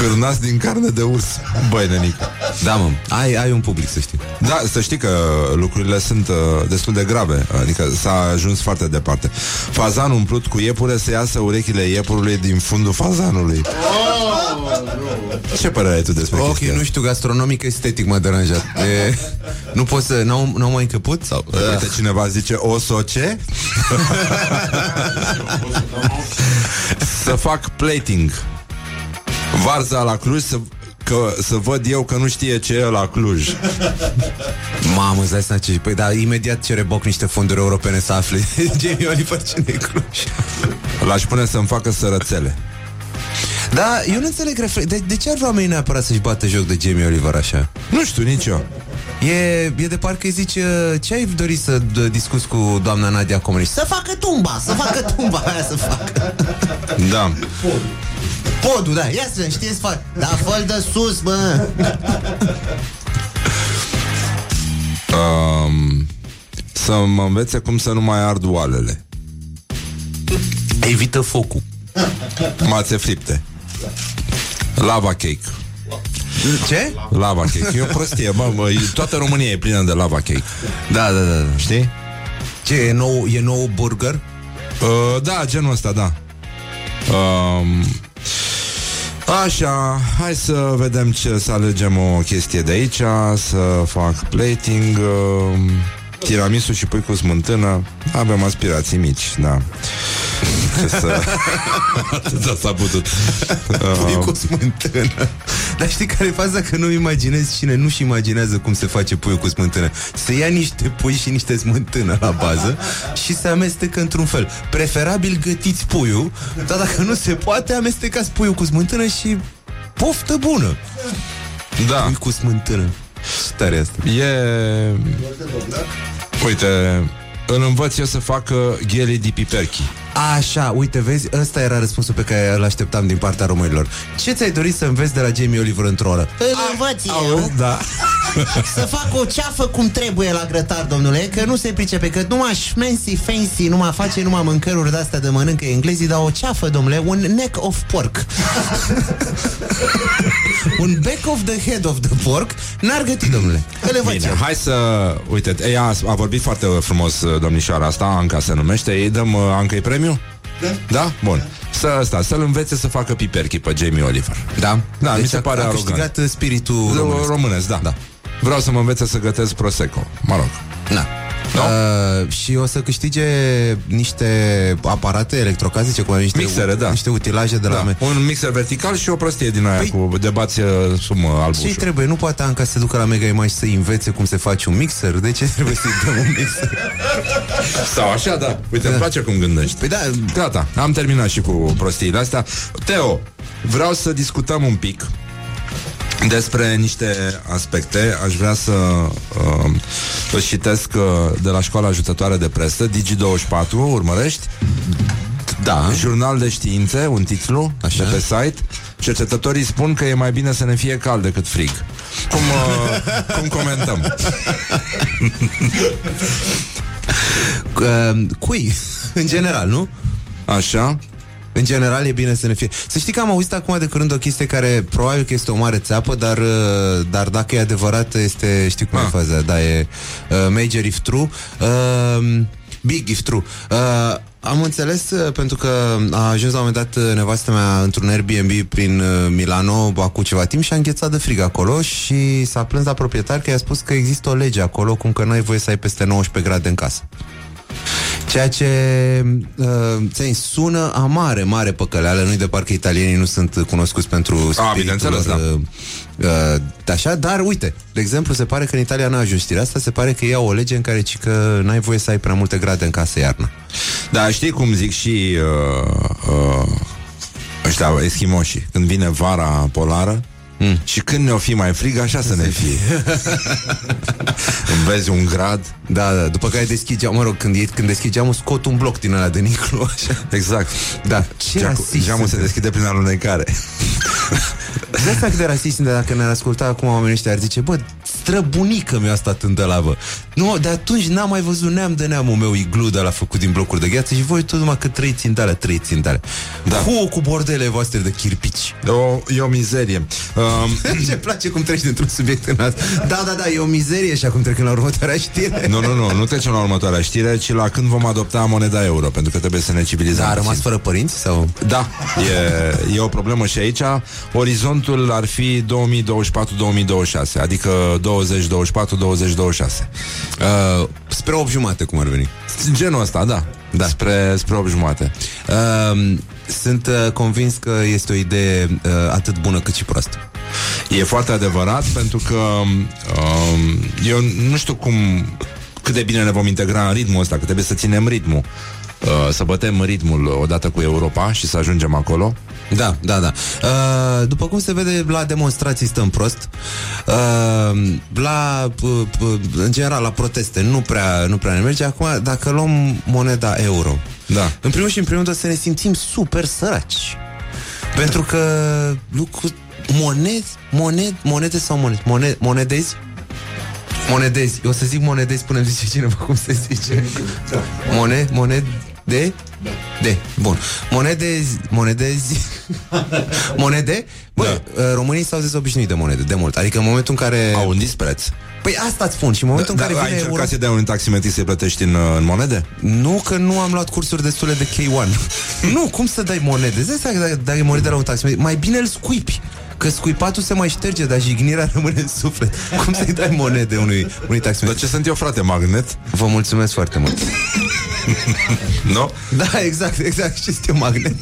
Cârnați din carne de urs. Băi, nenică. Da, mă, ai, ai un public, să știi. Da, să știi că lucrurile sunt uh, destul de grave. Adică s-a ajuns foarte departe. Fazan umplut cu iepure, să iasă urechile iepurului din fundul fazanului. Oh! Ce părere ai tu despre okay, chestia? Ok, nu știu, gastronomic, estetic m-a deranjat. E, nu pot să... N-au, n-au mai încăput? Sau? Uh. Uite, cineva zice osoce. Să fac plating. Varza la Cluj, să, că, să văd eu că nu știe ce e la Cluj. Mamă, îți dai seama ce... Păi, dar imediat cere Boc niște fonduri europene să afli Jamie Oliver cine e Cluj. L-aș pune să-mi facă sărățele. Da, eu nu înțeleg refre... de, de ce ar vrea oamenii neapărat să-și bată joc de Jamie Oliver așa? Nu știu, nici eu. E, e de parcă îi zici, ce ai dorit să discuți cu doamna Nadia Comănești? Să facă tumba, să facă tumba aia, să facă. Da. Podul, da, ia să știți, fac. Da, fă-l de sus, mă. um, Să mă învețe cum să nu mai ard oalele. Evită focul. Mațe fripte. Lava cake. Ce? Lava cake, e o prostie, bă, bă, toată România e plină de lava cake. Da, da, da, știi? Ce, e nou, e nou burger? Uh, da, genul ăsta, da. Um, Așa, hai să vedem ce, să alegem o chestie de aici. Să fac plating, uh, tiramisu și pui cu smântână. Avem aspirații mici, da. Ce să... Atâta s-a putut. Pui cu smântână. Dar știi care e faza? Că nu imaginezi, cine nu-și imaginează cum se face puiul cu smântână. Se ia niște pui și niște smântână la bază și se amestecă într-un fel. Preferabil gătiți puiul, dar dacă nu se poate, amestecați puiul cu smântână și poftă bună. Da. Pui cu smântână. Ce tare asta. E... Uite... Îl învăț eu să facă ghele de piperchi. Așa, uite, vezi, ăsta era răspunsul pe care îl așteptam din partea românilor. Ce ți-ai dorit să înveți de la Jamie Oliver într-o oră? Îl învăț eu, da. Să fac o ceafă cum trebuie la grătar, domnule, că nu se pricepe, că numai șmensi, fancy, numai face, numai mâncăruri de-astea de mănâncă englezii, dar o ceafă, domnule, un neck of pork. Un back of the head of the pork n-ar găti, domnule. Îl învăț. Bine, eu. Hai să... Uite, ea a vorbit foarte frumos domnișoara asta, Anca se numește, îi dăm Anca-i premiu. Da? Da? Bun. Să, asta, să-l învețe să facă piperchi pe Jamie Oliver. Da? Da, deci mi se pare arogant. Deci a câștigat spiritul românesc. Românesc, da. Da. Vreau să mă învețe să gătesc prosecco. Mă rog. Da. No? Uh, și o să câștige niște aparate electrocasnice cu niște mixere, da. Niște utilaje de da. La me- un mixer vertical și o prostie din aia păi... cu de bați sumă albușul. Ce trebuie? Nu poate Anca să se ducă la Mega Image să învețe cum se face un mixer? De ce trebuie să-i dăm un mixer? Sau așa, da. Uite, da. Îmi place cum gândești. Păi da, gata. Am terminat și cu prostiile astea. Teo, vreau să discutăm un pic despre niște aspecte. Aș vrea să uh, îți citesc uh, de la Școala Ajutătoare de Presă, Digi douăzeci și patru, urmărești? Da. Jurnal de științe, un titlu. Așa. De pe site. Cercetătorii spun că e mai bine să ne fie cald decât frig. Cum, uh, cum comentăm? uh, cui? În general, nu? Așa. În general e bine să ne fie. Să știi că am auzit acum de curând o chestie care probabil că este o mare țeapă, dar, dar dacă e adevărat este, știi cum ah. e faza, da, e uh, major if true, uh, big if true. Uh, am înțeles uh, pentru că a ajuns la un moment dat nevastă mea într-un Airbnb prin uh, Milano acum ceva timp și a înghețat de frig acolo și s-a plâns la proprietar că i-a spus că există o lege acolo cum că n-ai voie să ai peste nouăsprezece grade în casă. Ceea ce uh, sună a mare, mare păcăleală. Nu-i de parcă italienii nu sunt cunoscuți pentru spiritul lor, da. uh, Așa, dar uite, de exemplu, se pare că în Italia n-a ajuns știrea asta. Se pare că iau o lege în care ci că n-ai voie să ai prea multe grade în casă iarna. Da, știi cum zic și uh, uh, ăștia eschimoșii, când vine vara polară. Mm. Și când ne-o fi mai frig, așa să ne fie. Îmi vezi un grad. Da, da, după care deschid geamul. Mă rog, când, când deschid geamul, scot un bloc din ăla de niclu așa. Exact, da. Ce Geacu- Geamul se deschide prin alunecare. De cât de rasist, dacă ne-ar asculta acum oamenii ăștia, ar zice, bă, străbunică mi-a stat în dălavă. Nu, de atunci n-am mai văzut neam de neamul meu iglu de la făcut din blocuri de gheață și voi tot numai că trei țintale, trei țintale. Da. Cu, cu bordele voastre de chirpici. O, e o mizerie. Um... Ce place cum treci dintr-un subiect în alt. Da, da, da, e o mizerie și acum trecem la următoarea știre. Nu, nu, nu, nu trecem la următoarea știre, ci la când vom adopta moneda euro, pentru că trebuie să ne civilizăm. Da, a rămas fără părinți? Sau? Da, e, e o problemă și aici. Orizontul ar fi două mii douăzeci și patru două mii douăzeci și șase, adică douăzeci douăzeci și patru douăzeci douăzeci și șase. Uh, spre opt jumate, cum ar veni. Genul ăsta, da. Da. Spre, spre opt jumate. Uh, sunt uh, convins că este o idee uh, atât bună cât și proastă. E foarte adevărat, pentru că uh, eu nu știu cum, cât de bine ne vom integra în ritmul ăsta, că trebuie să ținem ritmul. Uh, să bătem ritmul odată cu Europa și să ajungem acolo. Da, da, da. Uh, după cum se vede, la demonstrații stăm prost. Uh, la, uh, în general, la proteste nu prea, nu prea ne merge. Acum, dacă luăm moneda euro, da. În primul și în primul rând să ne simțim super săraci. Pentru că lucru, moned, moned, monede sau moned, moned, monedezi? Monedezi. Eu o să zic monedezi până îmi zice cineva cum se zice. Mone, moned... De? Da. De. Bun. Monedezi, monedezi, monede? Bă, da. Românii s-au dezobișnuit de monede, de mult. Adică în momentul în care... Au un dispreț. Păi asta îți spun. Și în momentul da, în care da, vine... Ai încercat să dai un taximetrist să-i plătești în, în monede? Nu, că nu am luat cursuri destule de K unu. Nu, cum să dai monede? Zici că dacă dai monede la un taximetrist, mai bine îl scuipi. Că scuipatul se mai șterge, dar jignirea rămâne în suflet. Cum să-i dai monede unui, unui taximetrist? Dar ce sunt eu, frate, magnet? Vă mulțumesc foarte mult. No? Da, exact, exact. Și este un magnet.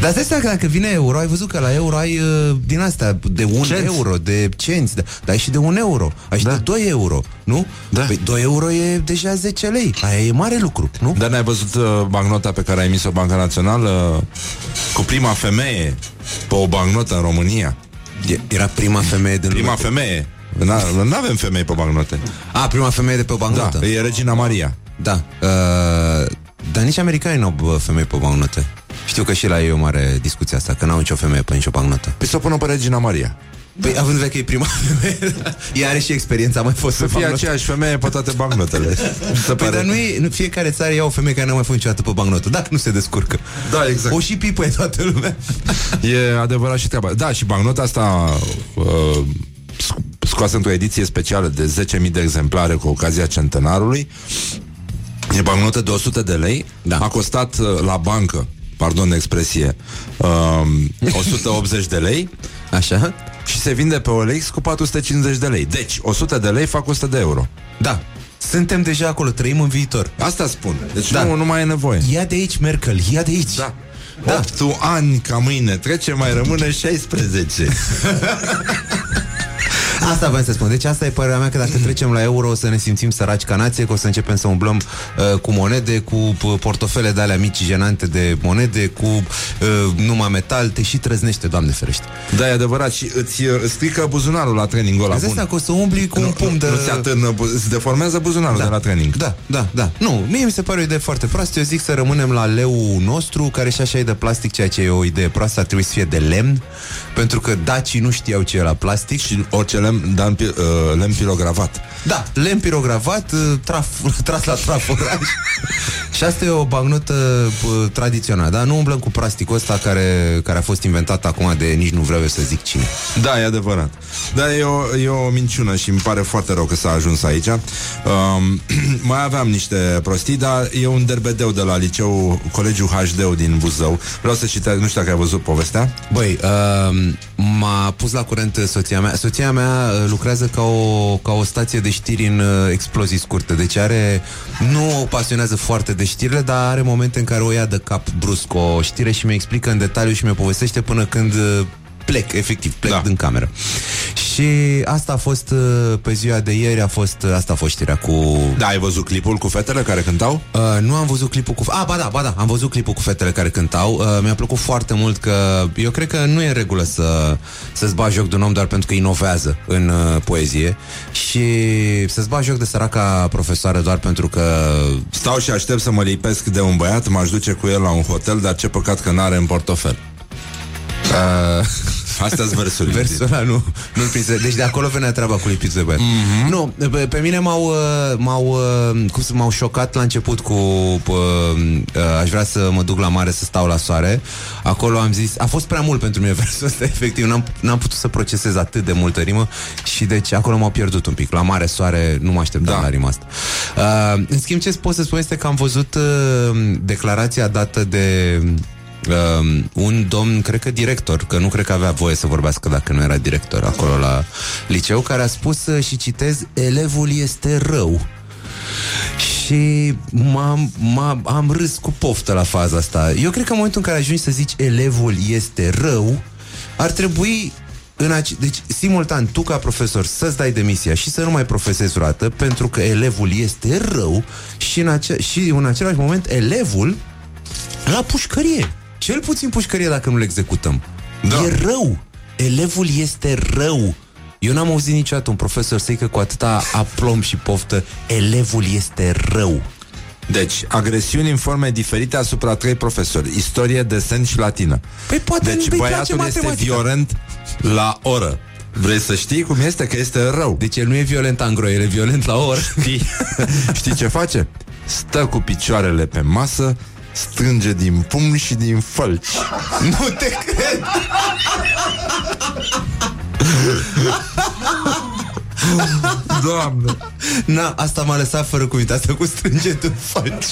Dar stai seama că dacă vine euro, ai văzut că la euro ai uh, din astea de un Cent. euro, de cenți, dar ai și de un euro, ai și da. de doi euro, nu? Da. Păi doi euro e deja zece lei, aia e mare lucru, nu? Dar n-ai văzut uh, bancnota pe care a emis-o Banca Națională cu prima femeie pe o bancnotă în România? Era prima femeie din Prima lume. femeie. Nu avem femei pe bancnote. A, prima femeie de pe o bancnotă. Da, e Regina Maria. Da. Uh, dar nici americanii n-au femei pe bancnote. Știu că și la ei e o mare discuție asta, că n-au nicio femeie pe nicio bancnotă. Păi s-o pună pe Regina Maria. Păi având în vedere că e prima femeie, ea are și experiența, a mai fost să fie bancnotă. Aceeași femeie pe toate bancnotele. Păi dar nu e, fiecare țară ia o femeie care n-a mai fost niciodată pe bancnotă, dacă nu se descurcă. Da, exact. O și pipăie toată lumea. E adevărat și treaba. Da, și bancnota asta... Uh, scoasă într-o ediție specială de zece mii de exemplare cu ocazia centenarului. E bancnotă de o sută de lei. Da. A costat la bancă, pardon de expresie, um, o sută optzeci de lei. Așa. Și se vinde pe O L X cu patru sute cincizeci de lei. Deci, o sută de lei fac o sută de euro. Da. Suntem deja acolo, trăim în viitor. Asta spun. Deci da. nu, nu mai e nevoie. Ia de aici, Merkel, ia de aici. Da. Da. opt ani ca mâine trece, mai rămâne șaisprezece. Asta vreau să spun. Deci asta e părerea mea, că dacă trecem la euro o să ne simțim săraci ca nație, că o să începem să umblăm uh, cu monede, cu portofele de alea mici, jenante de monede, cu uh, numai metal, te și trăznește, Doamne ferește. Da, e adevărat și îți strică buzunarul la training ăla. Asta că o să umbli cu nu, un pumn de... Nu se atârnă, se deformează buzunarul da. de la training. Da, da, da. Nu, mie mi se pare o idee foarte proastă. Eu zic să rămânem la leul nostru, care și așa e de plastic, ceea ce e o idee proastă, ar trebui să fie de lemn, pentru că dacii nu știau ce e la plastic și orice Lem, dan, uh, lem pirogravat. Da, lem pirogravat uh, traf, tras la traforaj. Și asta e o bancnotă uh, tradițională, dar nu umblăm cu plasticul ăsta care, care a fost inventat acum de nici nu vreau eu să zic cine. Da, e adevărat. Dar e o, e o minciună și îmi pare foarte rău că s-a ajuns aici. um, Mai aveam niște prostii, dar e un derbedeu de la liceu Colegiul H D din Buzău. Vreau să citesc, nu știu dacă ai văzut povestea. Băi, uh, m-a pus la curent soția mea. Soția mea lucrează ca o, ca o stație de știri în uh, explozii scurte. Deci are, nu o pasionează foarte de știrile, dar are momente în care o ia de cap brusc o știre și mi explică în detaliu și mi povestește până când uh, plec, efectiv, plec da. din cameră. Și asta a fost uh, pe ziua de ieri, a fost, uh, asta a fost știrea cu... Da, ai văzut clipul cu fetele care cântau? Uh, nu am văzut clipul cu... Ah, ba da, ba da, am văzut clipul cu fetele care cântau. Uh, mi-a plăcut foarte mult că eu cred că nu e în regulă să, să-ți bagi joc de un om doar pentru că inovează în uh, poezie și să-ți bagi joc de săraca profesoară doar pentru că... Stau și aștept să mă lipesc de un băiat, m-aș duce cu el la un hotel, dar ce păcat că n-are în portofel. Uh, Asta-s versul. Versul ăla nu, nu-l prinse. Deci de acolo venea treaba cu lipiți de băiat. Mm-hmm. Nu, pe, pe mine m-au, m-au, cum să, m-au șocat la început cu uh, aș vrea să mă duc la mare să stau la soare. Acolo am zis, a fost prea mult pentru mine versul ăsta, efectiv. N-am, n-am putut să procesez atât de multă rimă și deci acolo m-au pierdut un pic. La mare soare nu mă așteptam da. la rima asta. Uh, în schimb, ce pot să spun este că am văzut uh, declarația dată de... Uh, un domn, cred că director, că nu cred că avea voie să vorbească dacă nu era director acolo la liceu, care a spus uh, și citez, elevul este rău. Și m-am, m-am, am râs cu poftă la faza asta. Eu cred că în momentul în care ajungi să zici elevul este rău, ar trebui în ace- deci simultan tu ca profesor să-ți dai demisia și să nu mai profesezi roată, pentru că elevul este rău și în, ace- și în același moment elevul la pușcărie. Cel puțin pușcărie dacă nu-l executăm. Da. E rău. Elevul este rău. Eu n-am auzit niciodată un profesor să zică cu atâta aplomb și poftă elevul este rău. Deci, agresiuni în forme diferite asupra trei profesori. Istorie, desen și latină. Păi poate deci băiatul este violent la oră. Vrei să știi cum este? Că este rău. Deci el nu e violent angro, el e violent la oră. Știi, știi ce face? Stă cu picioarele pe masă, strânge din pumni și din fălci. Nu te cred! Doamne! Na, asta m-a lăsat fără cuvinte. Asta cu strânge din fălci.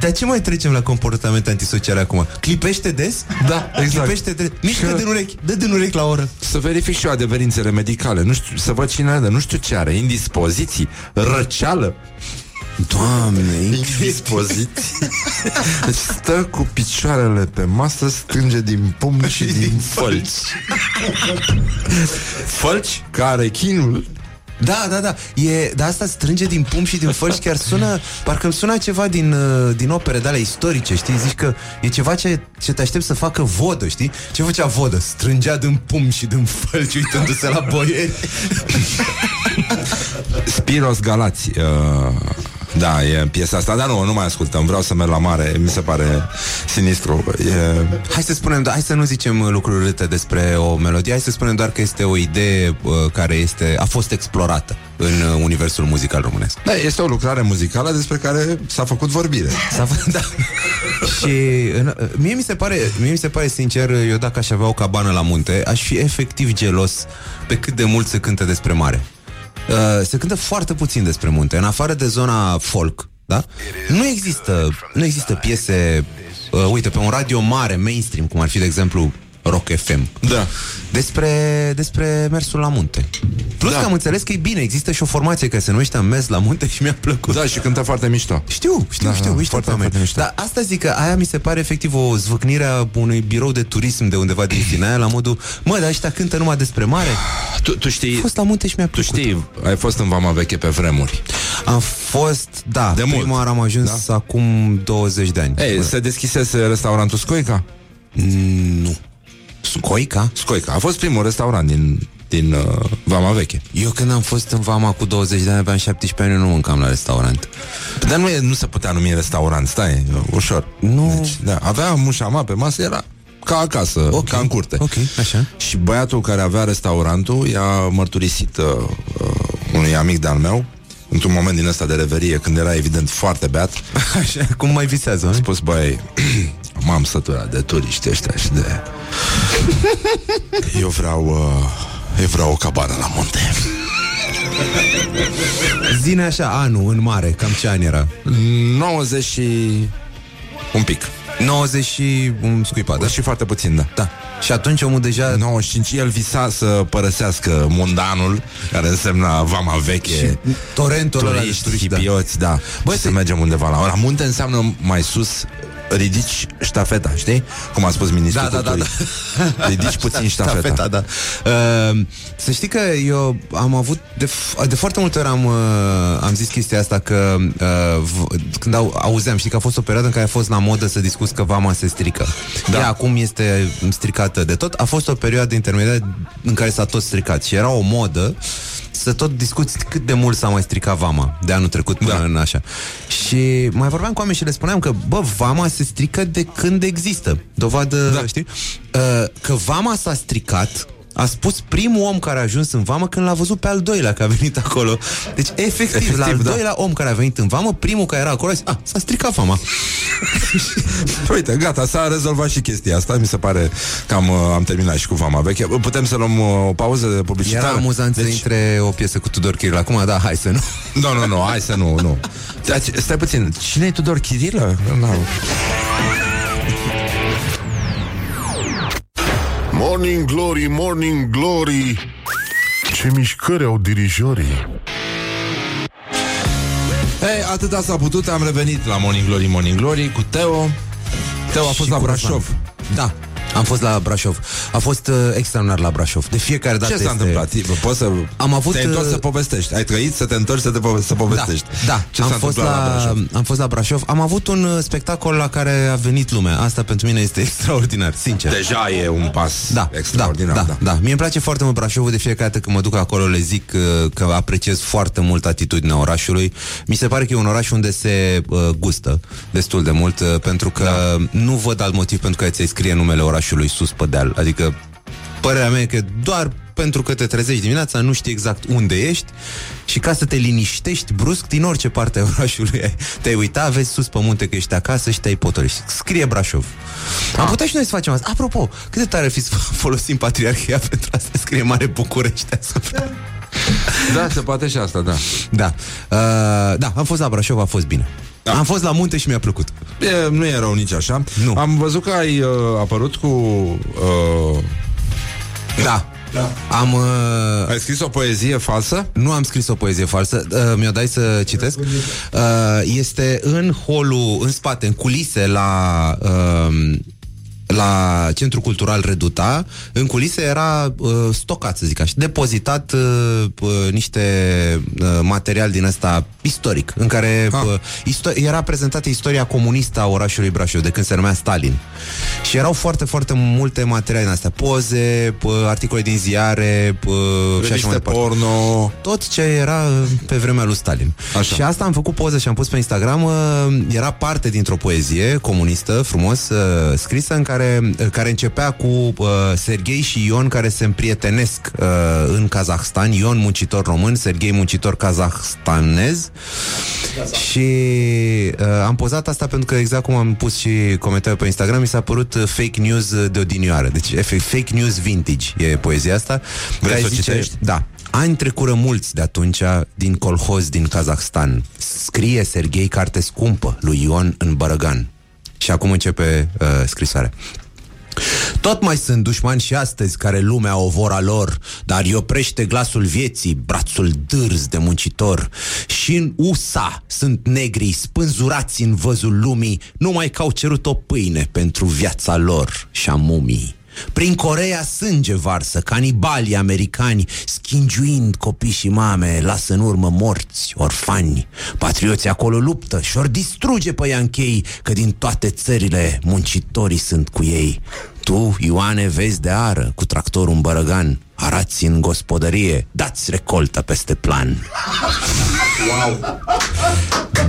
Dar ce mai trecem la comportamente antisociale acum? Clipește des? Da, exact. Clipește des. Mișcă din urechi. Dă din urechi la oră. Să verific și eu adeverințele medicale. Nu știu, să văd cine are. Nu știu ce are. Indispoziții? Răceală? Doamne, indispoziție. Deci stă cu picioarele pe masă, strânge din pumni și din fălci. Fălci care chinul. Da, da, da. E, de asta strânge din pumni și din fălci chiar sună, parcă îmi sună ceva din, din opere de alea istorice, știi? Zici că e ceva ce, ce te aștept să facă Vodă, știi? Ce făcea Vodă? Strângea din pumni și din fălci uitându-se la boieri. Spiros Galați. Uh... Da, e piesa asta, dar nu, nu mai ascultăm. Vreau să merg la mare, mi se pare sinistru e... Hai să spunem, hai să nu zicem lucruri urâte despre o melodie. Hai să spunem doar că este o idee care este, a fost explorată în universul muzical românesc. Da, este o lucrare muzicală despre care s-a făcut vorbire. S-a fă... da. Și în... mie, mi se pare, mie mi se pare sincer, eu dacă aș avea o cabană la munte, aș fi efectiv gelos pe cât de mult se cântă despre mare. Uh, se cântă foarte puțin despre munte. În afară de zona folk, da? Nu există, nu există piese uh, uite, pe un radio mare mainstream, cum ar fi, de exemplu, Rock F M, da. Despre, despre mersul la munte. Plus da. că am înțeles că e bine, există și o formație care se numește Mers la munte și mi-a plăcut. Da, și cântă foarte mișto. Știu, știu, da, știu, da, știu foarte, foarte mișto. Dar asta zic că aia mi se pare efectiv o zvâcnire a unui birou de turism de undeva din Sinaia, la modul, mă, dar ăștia cântă numai despre mare. Tu, tu știi, am fost la munte și mi-a plăcut. Tu știi, ai fost în Vama Veche pe vremuri. Am fost, da, de prima mult. Am ajuns da? acum douăzeci de ani. Ei, mă. Se deschisese restaurantul Scoica? Nu. Scoica? Scoica. A fost primul restaurant din, din uh, Vama Veche. Eu când am fost în Vama cu douăzeci de ani, aveam șaptesprezece ani, nu mâncam la restaurant. Dar nu, e, nu se putea numi restaurant, stai, ușor. Nu. Deci, da, avea mușama pe masă, era ca acasă, okay. ca în curte. Okay. Așa. Și băiatul care avea restaurantul i-a mărturisit uh, unui amic de-al meu, într-un moment din ăsta de reverie, când era evident foarte beat. Așa, cum mai visează, a spus, băi, m-am săturat de turiști ăștia și de... Eu vreau, uh, eu vreau o cabană la munte. Zine așa, anul, în mare, cam ce an era? nouăzeci și... un pic. nouăzeci și un scuipat, da? Și foarte puțin, da. Da. Și atunci omul deja... nouăzeci și cinci, el visa să părăsească mundanul, care însemna Vama Veche, torentul ăla de turiști, hipioți, da. Bă, să mergem undeva la... La munte înseamnă mai sus... Ridici ștafeta, știi? Cum a spus ministrul da, culturii. Da, da, da. Ridici puțin ștafeta. Ștafeta, da. Uh, să știi că eu am avut... De, f- de foarte multe ori am, uh, am zis chestia asta că... Uh, v- când au, auzeam, știi că a fost o perioadă în care a fost la modă să discuți că vama se strică. Da. Ea acum este stricată de tot. A fost o perioadă intermediară în care s-a tot stricat. Și era o modă să tot discuți cât de mult s-a mai stricat Vama de anul trecut până da. în așa. Și mai vorbeam cu oameni și le spuneam că, bă, Vama se strică de când există. Dovadă, da. știi? Că Vama s-a stricat, a spus primul om care a ajuns în vamă când l-a văzut pe al doilea că a venit acolo. Deci, efectiv, efectiv la al da. doilea om care a venit în vamă, primul care era acolo a zis, a, s-a stricat vama. Uite, gata, s-a rezolvat și chestia asta. Mi se pare că am, am terminat și cu vama veche. Putem să luăm o pauză de publicitară? Era amuzant deci... să intre o piesă cu Tudor Chirilă. Acum, da, hai să nu. Nu, nu, nu, hai să nu, nu. Stai puțin, cine e Tudor Chirilă? Nu. Morning Glory, Morning Glory, ce mișcări au dirijorii. Ei, atâta s-a putut, am revenit la Morning Glory, Morning Glory cu Teo. Teo a fost la Brașov. Da, am fost la Brașov. A fost uh, extraordinar la Brașov. De fiecare dată. Ce s-a este... întâmplat? Poți să am avut... te întorci să povestești. Ai trăit să te întorci să, te po- să povestești. Da, da. Ce am s-a fost întâmplat la... la Brașov? Am fost la Brașov. Am avut un spectacol la care a venit lumea. Asta pentru mine este extraordinar, sincer. Deja e un pas da, extraordinar. Da, da, da. da. Mie îmi place foarte mult Brașovul. De fiecare dată când mă duc acolo le zic uh, că apreciez foarte mult atitudinea orașului. Mi se pare că e un oraș unde se uh, gustă destul de mult uh, pentru că da. nu văd alt motiv pentru care ți-ai scrie numele orașului sus pe deal. Adică părerea mea e că doar pentru că te trezești dimineața, nu știi exact unde ești și ca să te liniștești brusc din orice parte a orașului te-ai uitat, vezi sus pe munte că ești acasă și te-ai potolit. Scrie Brașov. Am putea și noi să facem asta. Apropo, cât de tare ar fi să folosim patriarhia pentru asta, scrie mare București asupra. Da, se poate și asta, da. Da, uh, da, am fost la Brașov, a fost bine. Da. Am fost la munte și mi-a plăcut. E, nu e rău nici așa. Nu. Am văzut că ai uh, apărut cu... Uh... Da. Da. Am, uh... ai scris o poezie falsă? Nu am scris o poezie falsă. Uh, mi-o dai să citesc? Uh, este în holul, în spate, în culise la... Uh, la Centrul Cultural Reduta, în culise era uh, stocat, să zic așa, depozitat uh, niște uh, material din ăsta istoric, în care uh, isto- era prezentată istoria comunistă a orașului Brașov, de când se numea Stalin. Și erau foarte, foarte multe materiale din astea, poze, uh, articole din ziare, uh, și așa mai departe. Porno. Tot ce era pe vremea lui Stalin. Așa. Și asta am făcut poze și am pus pe Instagram, uh, era parte dintr-o poezie comunistă, frumos, uh, scrisă, în care Care, care începea cu uh, Serghei și Ion care se împrietenesc uh, în Kazahstan. Ion muncitor român, Serghei muncitor kazahstanez. Kazah. Și uh, am pozat asta pentru că exact cum am pus și comentariul pe Instagram, mi s-a părut fake news de odinioară. Deci fake news vintage e poezia asta. Vrei să o citești? Da. Ani trecură mulți de atunci din colhoz din Kazahstan. Scrie Serghei carte scumpă lui Ion în Bărăgan. Și acum începe uh, scrisoarea. Tot mai sunt dușmani și astăzi care lumea o vor a lor, dar îi oprește glasul vieții, brațul dârz de muncitor. Și în U S A sunt negri spânzurați în văzul lumii, numai că au cerut o pâine pentru viața lor și a mumii. Prin Coreea sânge varsă canibalii americani, schingiuind copii și mame, lasă în urmă morți, orfani. Patrioții acolo luptă și ori distruge pe ianchei, că din toate țările muncitorii sunt cu ei. Tu, Ioane, vezi de ară cu tractorul în Bărăgan, arați în gospodărie, dați recoltă peste plan. Wow.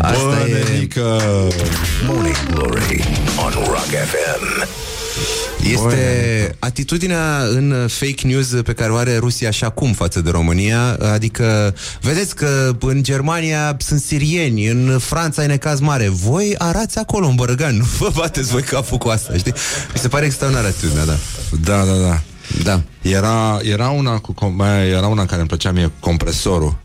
Asta Bănenică. E Morning Glory on Rock F M. Este atitudinea în fake news pe care o are Rusia și acum față de România. Adică, vedeți că în Germania sunt sirieni, în Franța e necaz mare. Voi arați acolo în Bărăgan, nu vă bateți voi capul cu asta, știi? Mi se pare extraordinar atitudinea, da. Da, da, da, da. Era, era, una cu, era una care îmi plăcea mie, compresorul.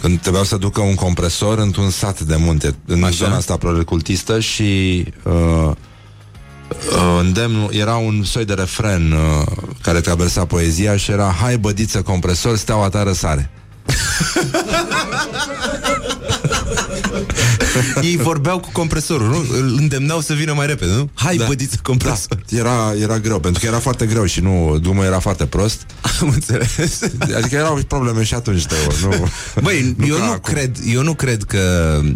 Când trebuia să ducă un compresor într-un sat de munte, în așa? Zona asta prolecultistă și... Uh, Uh, îndemnul, era un soi de refren uh, care traversa poezia și era: hai bădiță compresor, steaua ta răsare. Ei vorbeau cu compresorul, nu? Îl îndemnau să vină mai repede, nu? Hai da. bădiță compresor. Da. Era, era greu, pentru că era foarte greu și nu, drumul era foarte prost. Am înțeles. Adică erau probleme și atunci, Teo. Nu, băi, nu eu, nu cred, eu nu cred că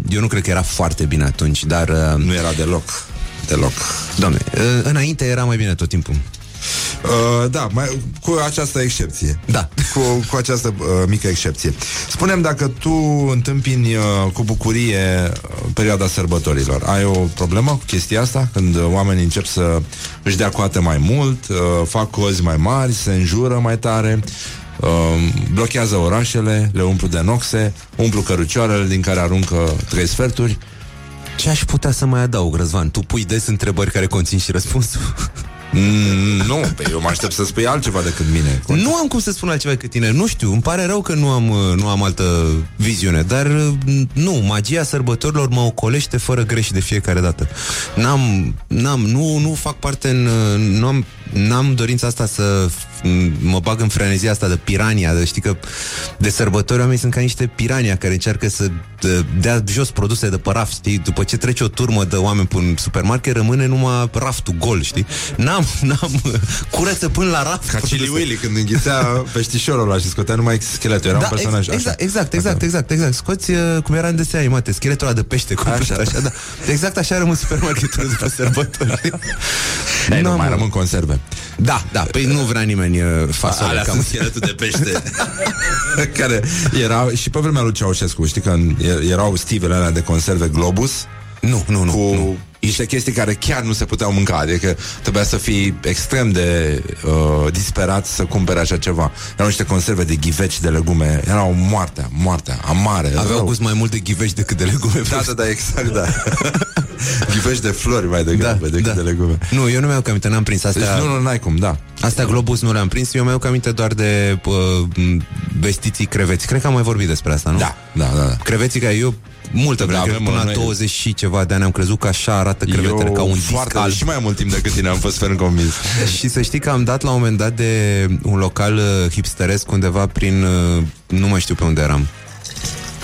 eu nu cred că era foarte bine atunci, dar... Uh, nu era deloc. Deloc. Doamne, înainte era mai bine tot timpul. Uh, da, mai, cu această excepție. Da. Cu, cu această uh, mică excepție. Spune-mi dacă tu întâmpini uh, cu bucurie perioada sărbătorilor. Ai o problemă cu chestia asta? Când oamenii încep să își dea coate mai mult, uh, fac cozi mai mari, se înjură mai tare, uh, blochează orașele, le umplu de noxe, umplu cărucioarele din care aruncă trei sferturi. Ce aș putea să mai adaug, Răzvan? Tu pui des întrebări care conțin și răspunsul. Mm, nu, pe eu mă aștept să spui altceva decât mine. Nu am cum să spun altceva decât tine. Nu știu, îmi pare rău că nu am, nu am altă viziune. Dar nu, magia sărbătorilor mă ocolește fără greș de fiecare dată. N-am, n-am, nu, nu fac parte în, nu am, n-am dorința asta să mă bag în frenezia asta de pirania, de, știi că de sărbători oamenii sunt ca niște pirania care încearcă să dea jos produse de pe raft, știi? După ce trece o turmă de oameni până în supermarket, rămâne numai raftul gol, știi? N-am, n-am curăță până la raft. Ca Chili Willy când înghițea peștișorul ăla și scotea numai scheletul, era da, un personaj ex- exact, așa. Exact, exact, exact, exact. Scoți cum era în desene animate, scheletul ăla de pește cu așa, așa, da. Exact așa rămân supermarketul după sărbători. Ei, nu mai rămân conserve. Da, da, păi nu vrea nimeni fasole. Alea sunt scheletul de pește. Care era și pe vremea lui Ceaușescu, știi că erau stivele alea de conserve Globus. Nu, nu, nu. Cu nu. niște chestii care chiar nu se puteau mânca. Adică trebuia să fii extrem de uh, disperat să cumpere așa ceva. Erau niște conserve de ghiveci, de legume. Erau moartea, moartea, amare. Aveau gust mai mult de ghiveci decât de legume. Da, da, da, exact, da. Ghiveci de flori mai degrabă da, decât da. de legume. Nu, eu nu mi-au aminte, n-am prins astea. Deci, nu, nu, n-ai cum, da. Astea Globus nu le-am prins, eu mi-au aminte doar de uh, vestiții creveți. Cred că am mai vorbit despre asta, nu? Da, da, da, da. Creveții care eu multă vreme, da, până la douăzeci și ceva de ani am crezut că așa arată crevetele, ca un disc al... și mai mult timp decât tine, am fost ferm convins. Și să știi că am dat la un moment dat de un local hipsteresc undeva prin... nu mai știu pe unde eram.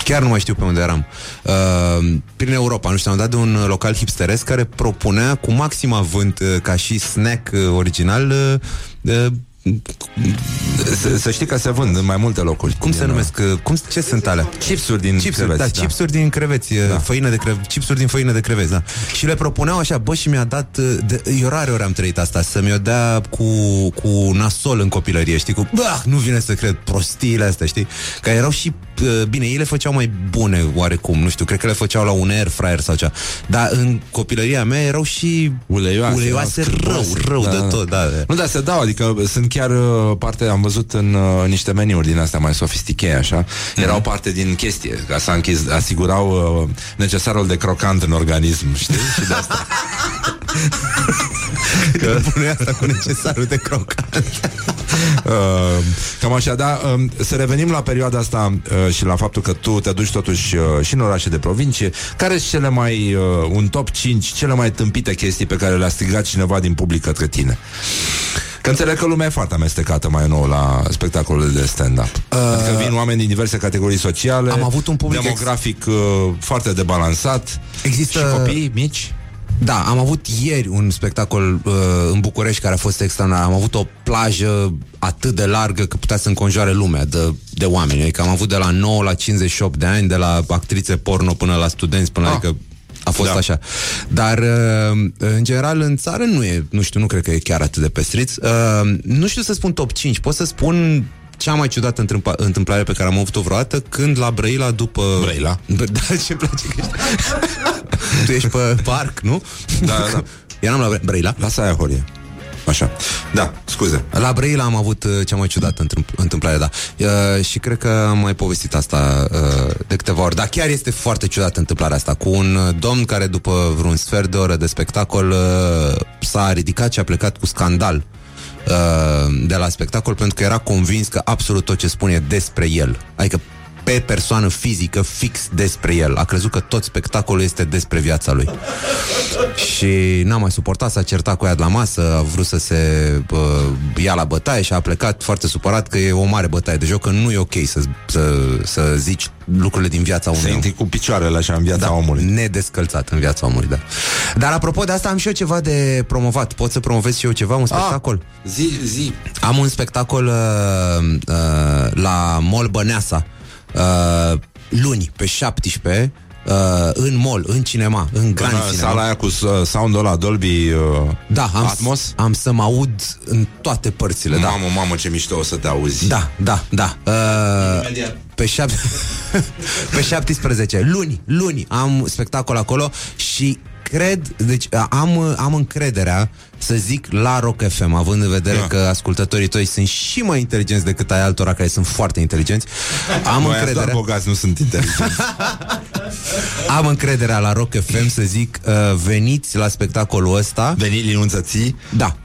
Chiar nu mai știu pe unde eram. Uh, prin Europa, nu știu, am dat de un local hipsteresc care propunea cu maxim avânt ca și snack original... Uh, Să, să știi că se vând în mai multe locuri. Cum se numesc? Cum, ce sunt alea? Chipsuri din chipsuri, creveți. Da, da, chipsuri din creveți, da. Făină de creveți, chipsuri din făină de creveți, da. Și le propuneau așa, bă, și mi-a dat de, eu rare ori am trăit asta, să mi-o dea cu, cu nasol în copilărie, știi? Cu, bă, nu vine să cred prostiile astea, știi? Că erau și, bine, ei le făceau mai bune oarecum, nu știu, cred că le făceau la un air fryer sau cea. Dar în copilăria mea erau și uleioase, uleioase rău, rău da, de tot, da. Nu, dar se dau, adică sunt chiar parte, am văzut în uh, niște meniuri din astea mai sofisticate, așa, mm-hmm. erau parte din chestie, ca să închiz, asigurau uh, necesarul de crocant în organism, știi? Și de asta. Că pune asta cu necesarul de crocant. uh, cam așa, da, uh, să revenim la perioada asta uh, și la faptul că tu te duci totuși uh, și în orașe de provincie. Care sunt cele mai, uh, un top cinci, cele mai tâmpite chestii pe care le-a strigat cineva din public către tine? Că înțeleg că lumea e foarte amestecată mai nou la spectacolele de stand-up. Uh, adică vin oameni din diverse categorii sociale, am avut un public demografic ex... foarte debalansat. Există... și copii mici. Da, am avut ieri un spectacol uh, în București care a fost extraordinar. Am avut o plajă atât de largă că putea să înconjoare lumea de, de oameni. Adică am avut de la nouă la cincizeci și opt de ani, de la actrițe porno până la studenți, până ah. adică a fost da. așa. Dar în general în țară nu e, nu știu, nu cred că e chiar atât de pestriț. Nu știu să spun top cinci, pot să spun cea mai ciudată întâmplare pe care am avut-o vreodată, când la Brăila după... Brăila? Da, ce-mi place că ești... Tu ești pe parc, nu? Da, da. Eram la Brăila. Lasă aia, Horie. Așa. Da, scuze. La Brăila am avut cea mai ciudată întâmplare, da. Uh, și cred că am mai povestit asta uh, de câteva ori. Dar chiar este foarte ciudată întâmplarea asta, cu un domn care după vreun sfert de oră de spectacol uh, s-a ridicat și a plecat cu scandal uh, de la spectacol, pentru că era convins că absolut tot ce spune e despre el. Adică pe persoană fizică, fix despre el. A crezut că tot spectacolul este despre viața lui. Și n-a mai suportat, s-a certat cu ea de la masă, a vrut să se uh, ia la bătaie și a plecat foarte supărat că e o mare bătaie de joc, că nu e ok să, să, să zici lucrurile din viața omului. Să intri cu picioarele așa în viața da, omului. Nedescălțat în viața omului, da. Dar apropo de asta, am și eu ceva de promovat. Pot să promovez și eu ceva, un spectacol? Ah, zi, zi. Am un spectacol uh, uh, la Mall Băneasa. Uh, luni, pe șaptesprezece, uh, în mall, în cinema, în Grand Cinema. Sala aia cu sound-ul ăla Dolby uh, da, am Atmos? S- am să mă aud în toate părțile. Mamă, da. mamă, ce mișto o să te auzi. Da, da, da. Uh, pe, șap- pe șaptesprezece, luni, luni, am spectacol acolo și cred, deci am, am încrederea să zic la Rock F M, având în vedere da. că ascultătorii tăi sunt și mai inteligenți decât ai altora care sunt foarte inteligenți. Am Noi încrederea. Doar bogați nu sunt inteligenți. Am încrederea la Rock F M să zic uh, veniți la spectacolul ăsta. Veniți linunțății? Da.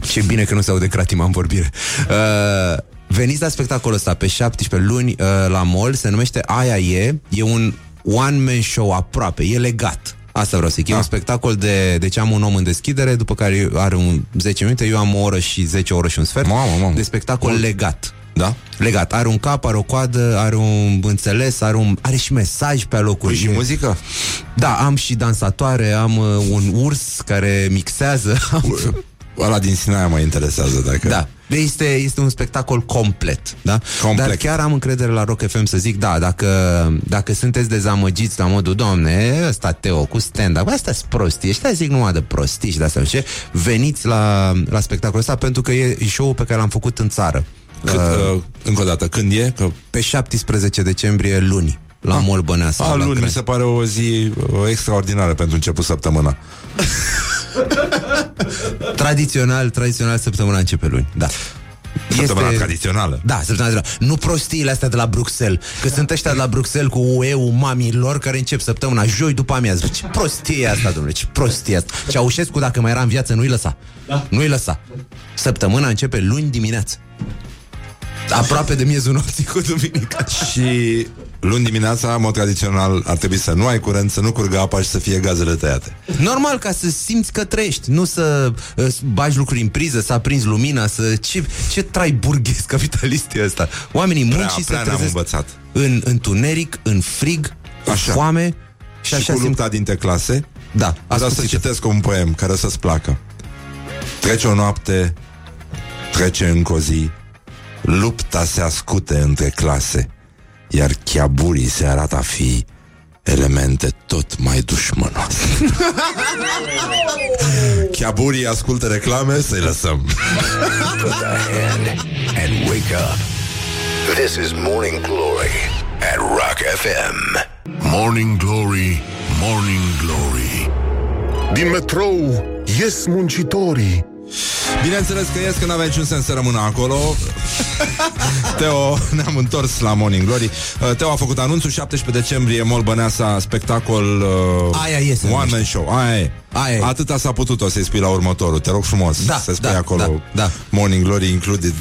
Ce bine că nu se aude cratima în vorbire. Uh, veniți la spectacolul ăsta pe șaptesprezece luni uh, la mall, se numește Aia e, e un one-man show aproape, e legat. Asta vreau să-i da. E un spectacol de... Deci am un om în deschidere, după care are un zece minute, eu am o oră și zece ore și un sfert. Mamă, mamă. De spectacol mamă. legat. Da? Legat. Are un cap, are o coadă, are un înțeles, are, un, are și mesaj pe locuri. Și muzică? Da, am și dansatoare, am un urs care mixează. Ăla din Sinaia mă interesează, dacă... Da. Este, este un spectacol complet, da? Complet. Dar chiar am încredere la Rock F M să zic, da, dacă, dacă sunteți dezamăgiți la modul, doamne, ăsta Teo cu stand-up, astea-s prostii, ăștia zic numai de prostii și de-astea, ce? Veniți la, la spectacolul ăsta pentru că e show-ul pe care l-am făcut în țară. Cât, uh, încă o dată, când e? Că... Pe șaptesprezece decembrie, luni. La ah, mall Băneasa. A, luni, mi se pare o zi extraordinară pentru început săptămâna. Tradițional, tradițional săptămâna începe luni, da. Săptămâna este... tradițională. Da, săptămâna tradițională. Nu prostiile astea de la Bruxelles, că sunt ăștia de la Bruxelles cu U E-ul mamii lor care încep săptămâna joi după amiază. Ce prostie asta, domnule, ce prostie asta. Ceaușescu, dacă mai era în viață, nu-i lăsa. Da. Nu-i lăsa. Săptămâna începe luni dimineață. Aproape de miezul nopții cu duminica. Și luni dimineața, în mod tradițional, ar trebui să nu ai curent, să nu curgă apa și să fie gazele tăiate. Normal, ca să simți că trăiești, nu să uh, bagi lucruri în priză, să aprinzi lumina, să... Ce, ce trai burghez capitalist e ăsta? Oamenii muncii se trezesc în, în tuneric, în frig, așa. Cu foame. Și, și cu lupta simt... dintre clase. Da. Vreau să citesc un poem care să-ți placă. Trece o noapte, trece încă o zi, lupta se ascute între clase, iar chiaburii se arată a fi elemente tot mai dușmănoase. Chiaburii ascultă reclame, să-i lăsăm. Put a hand and wake up. This is Morning Glory at Rock F M. Morning Glory, Morning Glory. Din metrou ies muncitorii. Bineînțeles că ies, că n-avea niciun sens să rămână acolo. Teo, ne-am întors la Morning Glory. Teo a făcut anunțul, șaptesprezece decembrie, mall Băneasa, spectacol uh, Aia e, One Man Show. Aia e. Aia e. Atâta s-a putut, o să-i spui la următorul. Te rog frumos, da, să spui da, acolo da, da. Morning Glory included.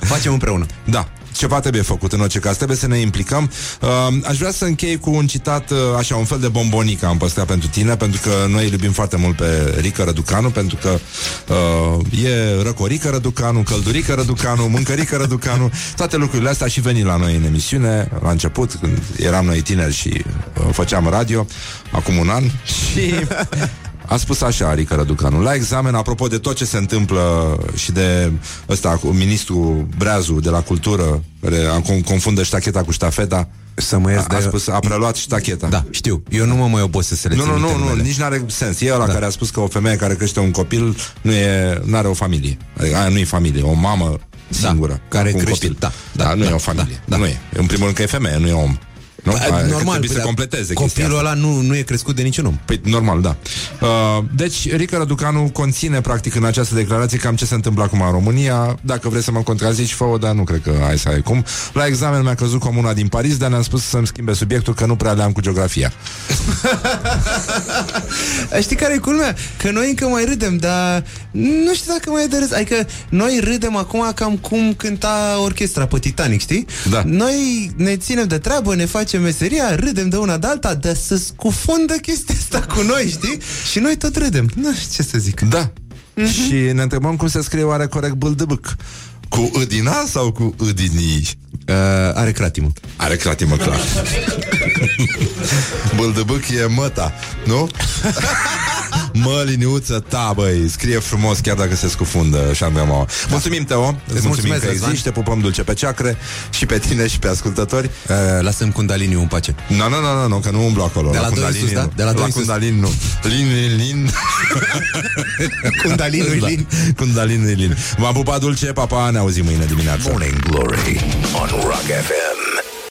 Facem împreună. Da. Ceva trebuie făcut, în orice caz, trebuie să ne implicăm. uh, Aș vrea să închei cu un citat, uh, așa, un fel de bombonică am păstrat pentru tine, pentru că noi îl iubim foarte mult pe Rică Răducanu, pentru că uh, e Răcorică Răducanu, Căldurică Răducanu, Mâncărică Răducanu. Toate lucrurile astea și veni la noi în emisiune la început, când eram noi tineri și uh, făceam radio, acum un an. Și... a spus așa Rică Răducanu la examen, apropo de tot ce se întâmplă și de ăsta, ministrul Breazu de la cultură, care confundă ștacheta cu ștafeta. Să mă ies a, de... a, spus, a preluat ștacheta. Da, știu, eu nu mă mai obosesc să le țin. Nu, nu, nu, nu, nici n-are sens. E ăla da. care a spus că o femeie care crește un copil nu e, n-are o familie. Adică aia nu e familie, o mamă singură da, care crește un copil. Da, da, da, nu da, e o familie, da, da. Nu e. În primul rând că e femeie, nu e om. No? A, normal, trebuie să completeze. Copilul ăla nu, nu e crescut de niciun om. Păi, normal, da. Uh, deci, Rică Răducanu conține, practic, în această declarație cam ce se întâmplă acum în România. Dacă vrei să mă contrazici, fă-o, dar nu cred că ai să ai cum. La examen mi-a căzut comuna din Paris, dar ne-am spus să-mi schimbe subiectul, că nu prea le-am cu geografia. Știi care e culmea? Că noi încă mai râdem, dar nu știu dacă mai e de râs. Adică noi râdem acum cam cum cânta orchestra pe Titanic, știi? Da. Noi ne ținem de treabă, ne facem meseria, râdem de una de alta, dar se scufundă chestia asta cu noi, știi? Și noi tot râdem. Nu știu ce să zic. Da. Mm-hmm. Și ne întrebăm cum se scrie oare corect bâldăbâc. Cu ă din a sau cu ă din i? Uh, are cratimă. Are cratimă, clar. Bâldăbâc e măta, nu? Mă, liniuță ta, băi, scrie frumos chiar dacă se scufundă și avem o. Mulțumim, Teo, îți mulțumim că existi, te pupăm dulce pe ceacre și pe tine și pe ascultători. Uh, Lasă-mi Kundalini în pace. Nu, no, nu, no, nu, no, no, no, că nu umblu acolo. De la, la Kundalini, sus, da? De la, la Kundalini nu. Lin, lin, lin. Kundalini, da. Lin. Kundalini, lin. V-am pupat dulce, papa, ne auzim mâine dimineață. Morning Glory on Rock F M.